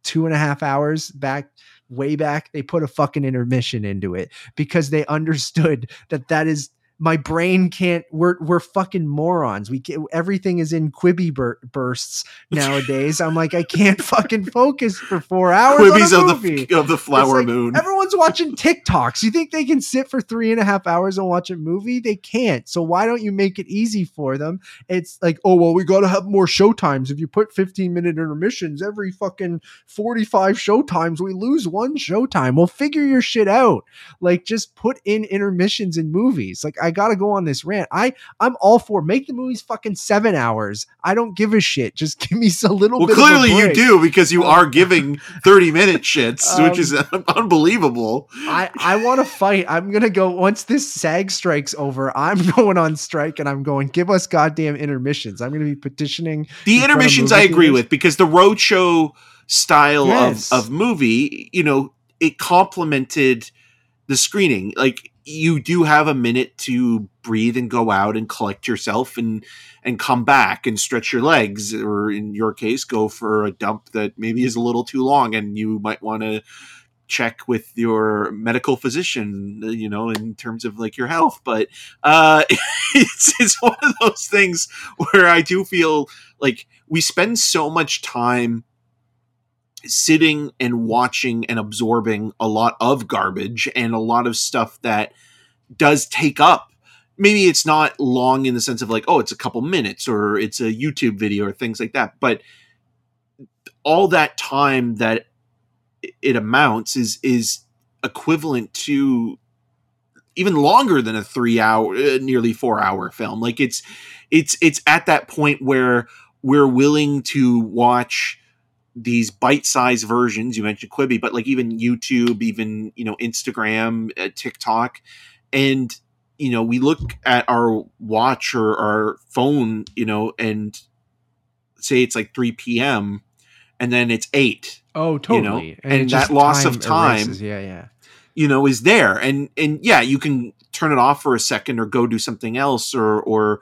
two and a half hours back, way back, they put a fucking intermission into it because they understood that that is, my brain can't, we're, we're fucking morons. We can't, everything is in Quibi bur- bursts nowadays. I'm like, I can't fucking focus for four hours Quibbies on a movie. Of the, of the flower like, moon. Everyone's watching TikToks. You think they can sit for three and a half hours and watch a movie? They can't. So why don't you make it easy for them? It's like, oh, well, we got to have more showtimes. If you put fifteen minute intermissions, every fucking forty-five showtimes, we lose one showtime. Well, figure your shit out. Like just put in intermissions in movies. Like I, I gotta go on this rant. I I'm all for make the movies fucking seven hours. I don't give a shit. Just give me a little well, bit. Well, clearly of a break. You do because you are giving thirty minute shits, um, which is unbelievable. I I want to fight. I'm gonna go once this SAG strike's over. I'm going on strike and I'm going. Give us goddamn intermissions. I'm gonna be petitioning the intermissions. I agree theaters. With because the roadshow style yes. of of movie, you know, it complemented the screening like. You do have a minute to breathe and go out and collect yourself and, and come back and stretch your legs, or in your case, go for a dump that maybe is a little too long and you might want to check with your medical physician, you know, in terms of like your health. But uh, it's, it's one of those things where I do feel like we spend so much time sitting and watching and absorbing a lot of garbage and a lot of stuff that does take up. Maybe it's not long in the sense of like, oh, it's a couple minutes or it's a YouTube video or things like that. But all that time that it amounts is, is equivalent to even longer than a three hour, nearly four hour film. Like it's, it's, it's at that point where we're willing to watch these bite-sized versions. You mentioned Quibi, but like even YouTube, even, you know, Instagram, uh, TikTok. And, you know, we look at our watch or our phone, you know, and say it's like three p.m. and then it's eight. Oh, totally. You know? And, and that loss of time, erases. yeah, yeah, you know, is there. And, and yeah, you can turn it off for a second or go do something else or, or,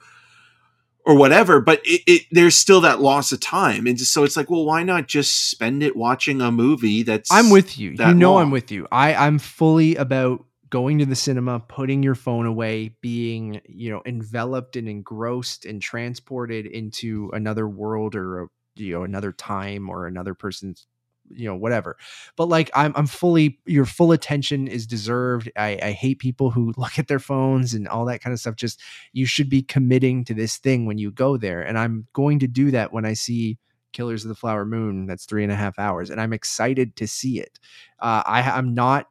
or whatever, but it, it, there's still that loss of time. And just, so it's like, well, why not just spend it watching a movie that's I'm with you. You know long. I'm with you. I, I'm fully about going to the cinema, putting your phone away, being, you know, enveloped and engrossed and transported into another world or, you know, another time or another person's, you know, whatever. But like, I'm, I'm fully, your full attention is deserved. I, I hate people who look at their phones and all that kind of stuff. Just, you should be committing to this thing when you go there. And I'm going to do that when I see Killers of the Flower Moon. That's three and a half hours. And I'm excited to see it. Uh, I, I'm not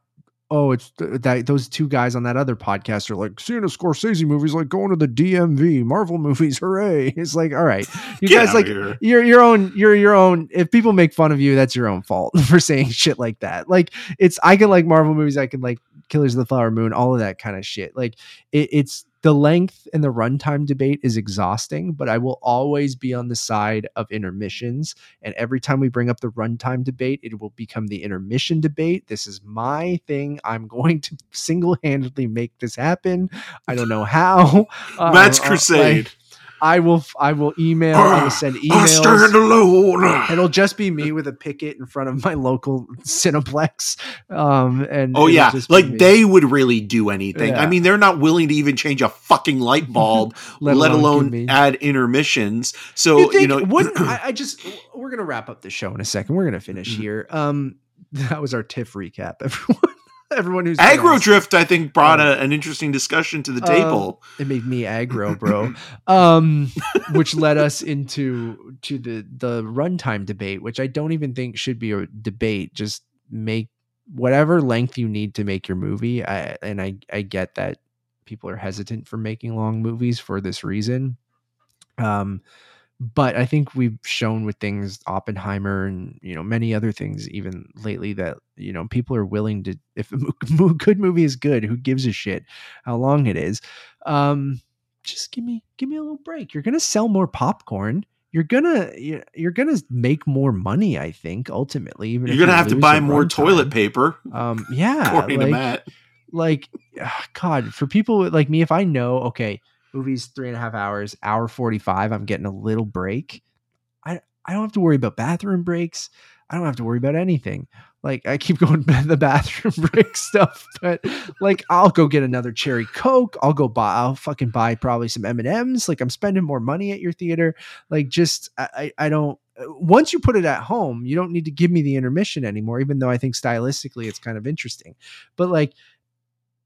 oh, it's th- that those two guys on that other podcast are like, seeing a Scorsese movie is like going to the D M V. Marvel movies, hooray! It's like, all right, you guys, like, here. you're your own, you're your own. If people make fun of you, that's your own fault for saying shit like that. Like, it's I can like Marvel movies, I can like Killers of the Flower Moon, all of that kind of shit. Like, it, it's the length and the runtime debate is exhausting, but I will always be on the side of intermissions. And every time we bring up the runtime debate, it will become the intermission debate. This is my thing. I'm going to single-handedly make this happen. I don't know how. Matt's uh, crusade. Uh, like, I will I will email, uh, I will send emails. I stand alone. It'll just be me with a picket in front of my local Cineplex. Um, and oh, yeah. Like, they would really do anything. Yeah. I mean, they're not willing to even change a fucking light bulb, let, let alone, alone add intermissions. So, you, think, you know. Wouldn't, I, I just, we're going to wrap up the show in a second. We're going to finish mm-hmm. here. Um, that was our TIFF recap, everyone. Everyone who's aggro drift, I think, brought um, a, an interesting discussion to the table. Uh, it made me aggro, bro. um, which led us into to the the runtime debate, which I don't even think should be a debate. Just make whatever length you need to make your movie. I, and I I get that people are hesitant for making long movies for this reason. Um, but I think we've shown with things Oppenheimer and, you know, many other things even lately that, you know, people are willing to, if a mo- good movie is good, who gives a shit how long it is? Um, just give me, give me a little break. You're going to sell more popcorn. You're going to, you're going to make more money. I think ultimately, even you're going to have to buy more toilet paper. Um, yeah. According like, to Matt. Like, God, for people like me, if I know, okay, movies, three and a half hours, hour forty-five. I'm getting a little break. I I don't have to worry about bathroom breaks. I don't have to worry about anything. Like, I keep going to the bathroom break stuff, but like, I'll go get another cherry Coke. I'll go buy, I'll fucking buy probably some M and M's. Like, I'm spending more money at your theater. Like, just, I, I don't, once you put it at home, you don't need to give me the intermission anymore, even though I think stylistically it's kind of interesting, but like,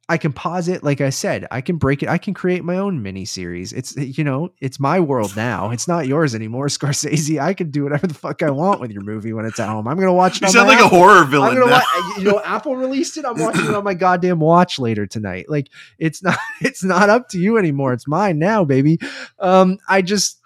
I can pause it. Like I said, I can break it. I can create my own mini series. It's, you know, it's my world now. It's not yours anymore, Scorsese. I can do whatever the fuck I want with your movie when it's at home. I'm going to watch it. You sound like Apple. A horror villain. I'm gonna wa- you know, Apple released it. I'm watching it on my goddamn watch later tonight. Like, it's not, it's not up to you anymore. It's mine now, baby. Um, I just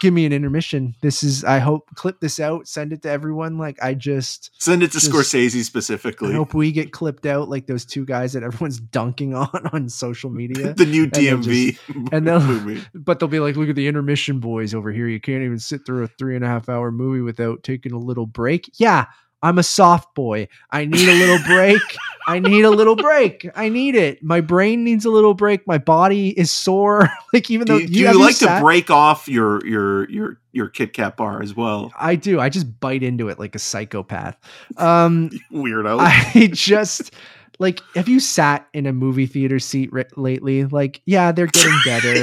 give me an intermission. This is, I hope, clip this out, send it to everyone. Like, I just send it to just, Scorsese specifically. I hope we get clipped out like those two guys that everyone's dunking on on social media. The new D M V and they'll, just, and they'll but they'll be like, look at the intermission boys over here. You can't even sit through a three and a half hour movie without taking a little break. Yeah, I'm a soft boy. I need a little break. I need a little break. I need it. My brain needs a little break. My body is sore. Like, even do, though you, do you like you sat- to break off your, your, your, your Kit Kat bar as well. I do. I just bite into it like a psychopath. Um, Weirdo. I just like, have you sat in a movie theater seat r- lately? Like, yeah, they're getting better.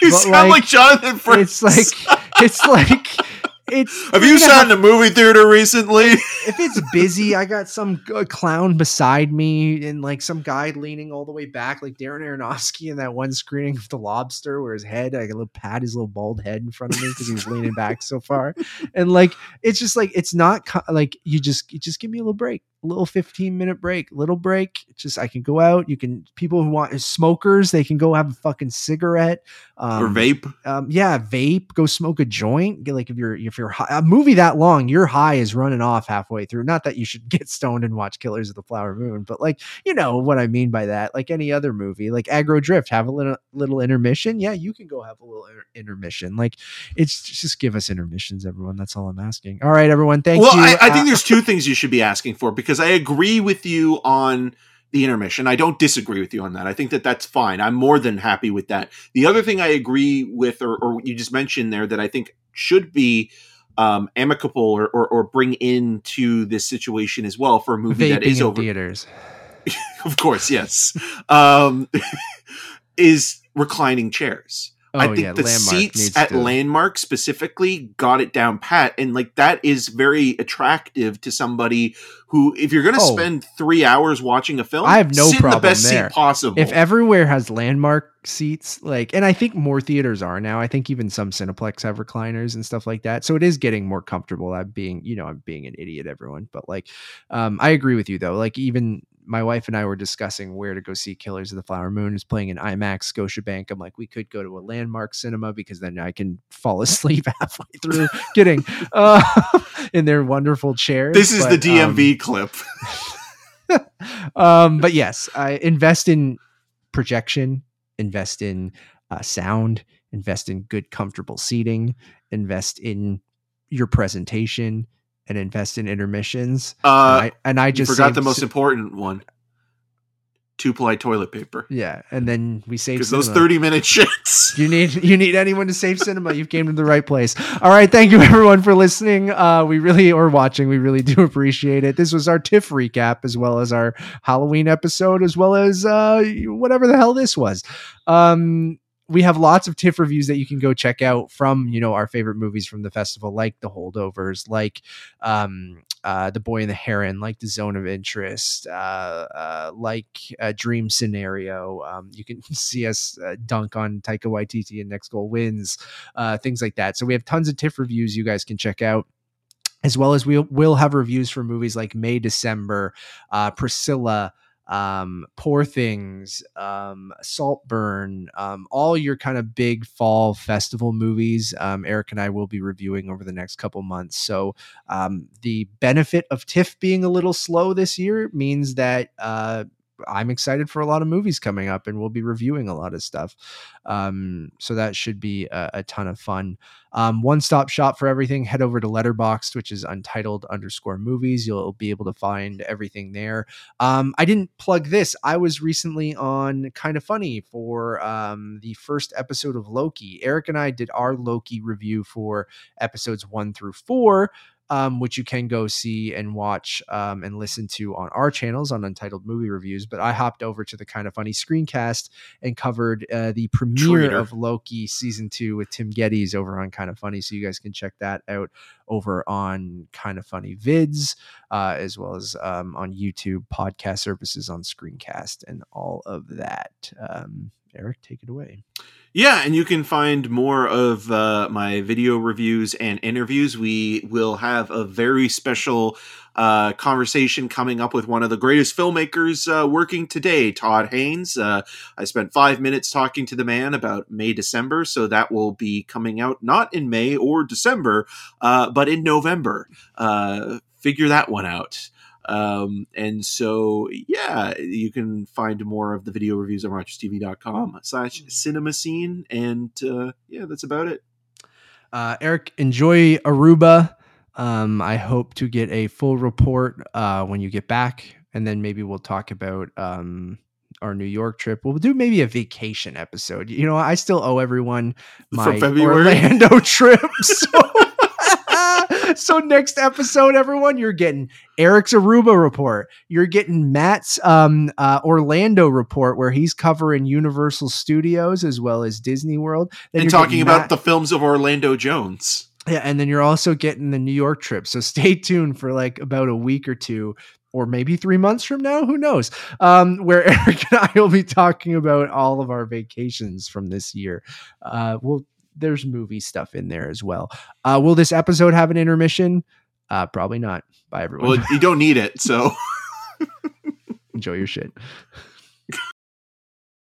You sound like, like Jonathan Fritz. It's like, it's like, It's, have you sat in a movie theater recently? If it's busy, I got some uh, clown beside me and like some guy leaning all the way back, like Darren Aronofsky in that one screening of The Lobster, where his head, like a little pat his little bald head in front of me because he was leaning back so far. And like, it's just like, it's not co- like you just, you just give me a little break, a little fifteen minute break, little break. Just, I can go out. You can, people who want smokers, they can go have a fucking cigarette um, or vape. Um, yeah. Vape, go smoke a joint. Get, like, if you're, if you're high, a movie that long, your high is running off halfway through. Not that you should get stoned and watch Killers of the Flower Moon, but like, you know what I mean by that. Like any other movie, like aggro drift, have a little, little intermission. Yeah. You can go have a little inter- intermission. Like, it's just, give us intermissions, everyone. That's all I'm asking. All right, everyone. Thank well, you. Well, I, I uh, think there's two things you should be asking for, because because I agree with you on the intermission. I don't disagree with you on that. I think that that's fine. I'm more than happy with that. The other thing I agree with, or, or you just mentioned there, that I think should be um, amicable or, or, or bring into this situation as well for a movie Vaping that is over theaters. Of course. Yes. um, is reclining chairs. Oh, I think yeah, the Landmark seats at to... Landmark specifically got it down pat. And like, that is very attractive to somebody who, if you're going to oh. spend three hours watching a film, I have no sit problem in the best there. Seat possible. If everywhere has Landmark seats, like, and I think more theaters are now, I think even some Cineplex have recliners and stuff like that. So it is getting more comfortable. I'm being, you know, I'm being an idiot, everyone, but like, um, I agree with you though. Like, even my wife and I were discussing where to go see Killers of the Flower Moon. It's playing in IMAX, Scotiabank. I'm like, we could go to a Landmark cinema because then I can fall asleep halfway through. Kidding. Uh, in their wonderful chairs. This is but, the D M V um, clip. um, but yes, I invest in projection, invest in uh, sound, invest in good, comfortable seating, invest in your presentation, and invest in intermissions. Uh, and, I, and I just forgot the most so- important one: two-ply toilet paper. Yeah, and then we save because those thirty-minute shits. You need you need anyone to save cinema. You've came to the right place. All right, thank you everyone for listening. Uh, we really or watching. We really do appreciate it. This was our TIFF recap, as well as our Halloween episode, as well as uh, whatever the hell this was. Um, We have lots of TIFF reviews that you can go check out from, you know, our favorite movies from the festival, like The Holdovers, like um, uh, The Boy and the Heron, like The Zone of Interest, uh, uh, like uh, Dream Scenario. Um, you can see us uh, dunk on Taika Waititi and Next Goal Wins, uh, things like that. So we have tons of TIFF reviews you guys can check out, as well as we will have reviews for movies like May, December, uh, Priscilla, um Poor Things, um Saltburn, um all your kind of big fall festival movies. um Eric and I will be reviewing over the next couple months. So um the benefit of TIFF being a little slow this year means that uh I'm excited for a lot of movies coming up, and we'll be reviewing a lot of stuff. Um, so that should be a, a ton of fun. Um, one-stop shop for everything. Head over to Letterboxd, which is untitled underscore movies. You'll be able to find everything there. Um, I didn't plug this. I was recently on Kind of Funny for um, the first episode of Loki. Eric and I did our Loki review for episodes one through four. Um, which you can go see and watch um, and listen to on our channels on Untitled Movie Reviews. But I hopped over to the Kind of Funny screencast and covered uh, the premiere Traitor. of Loki season two with Tim Geddes over on Kind of Funny. So you guys can check that out over on Kind of Funny Vids, uh, as well as um, on YouTube, podcast services, on screencast, and all of that. Um, Eric, take it away. Yeah, and you can find more of uh, my video reviews and interviews. We will have a very special uh, conversation coming up with one of the greatest filmmakers uh, working today, Todd Haynes. Uh, I spent five minutes talking to the man about May, December, so that will be coming out not in May or December, uh, but in November. Uh, figure that one out. Um, and so, yeah, you can find more of the video reviews on rogerstv.com slash cinema scene. And, uh, yeah, that's about it. Uh, Eric, enjoy Aruba. Um, I hope to get a full report, uh, when you get back, and then maybe we'll talk about, um, our New York trip. We'll do maybe a vacation episode. You know, I still owe everyone my Orlando trip. So. So next episode, everyone, you're getting Eric's Aruba report. You're getting Matt's um, uh, Orlando report, where he's covering Universal Studios as well as Disney World. Then and talking about Matt- the films of Orlando Jones. Yeah, and then you're also getting the New York trip. So stay tuned for like about a week or two, or maybe three months from now, who knows, um, where Eric and I will be talking about all of our vacations from this year. Uh, we'll There's movie stuff in there as well. Uh, will this episode have an intermission? Uh, probably not. Bye, everyone. Well, you don't need it, so enjoy your shit.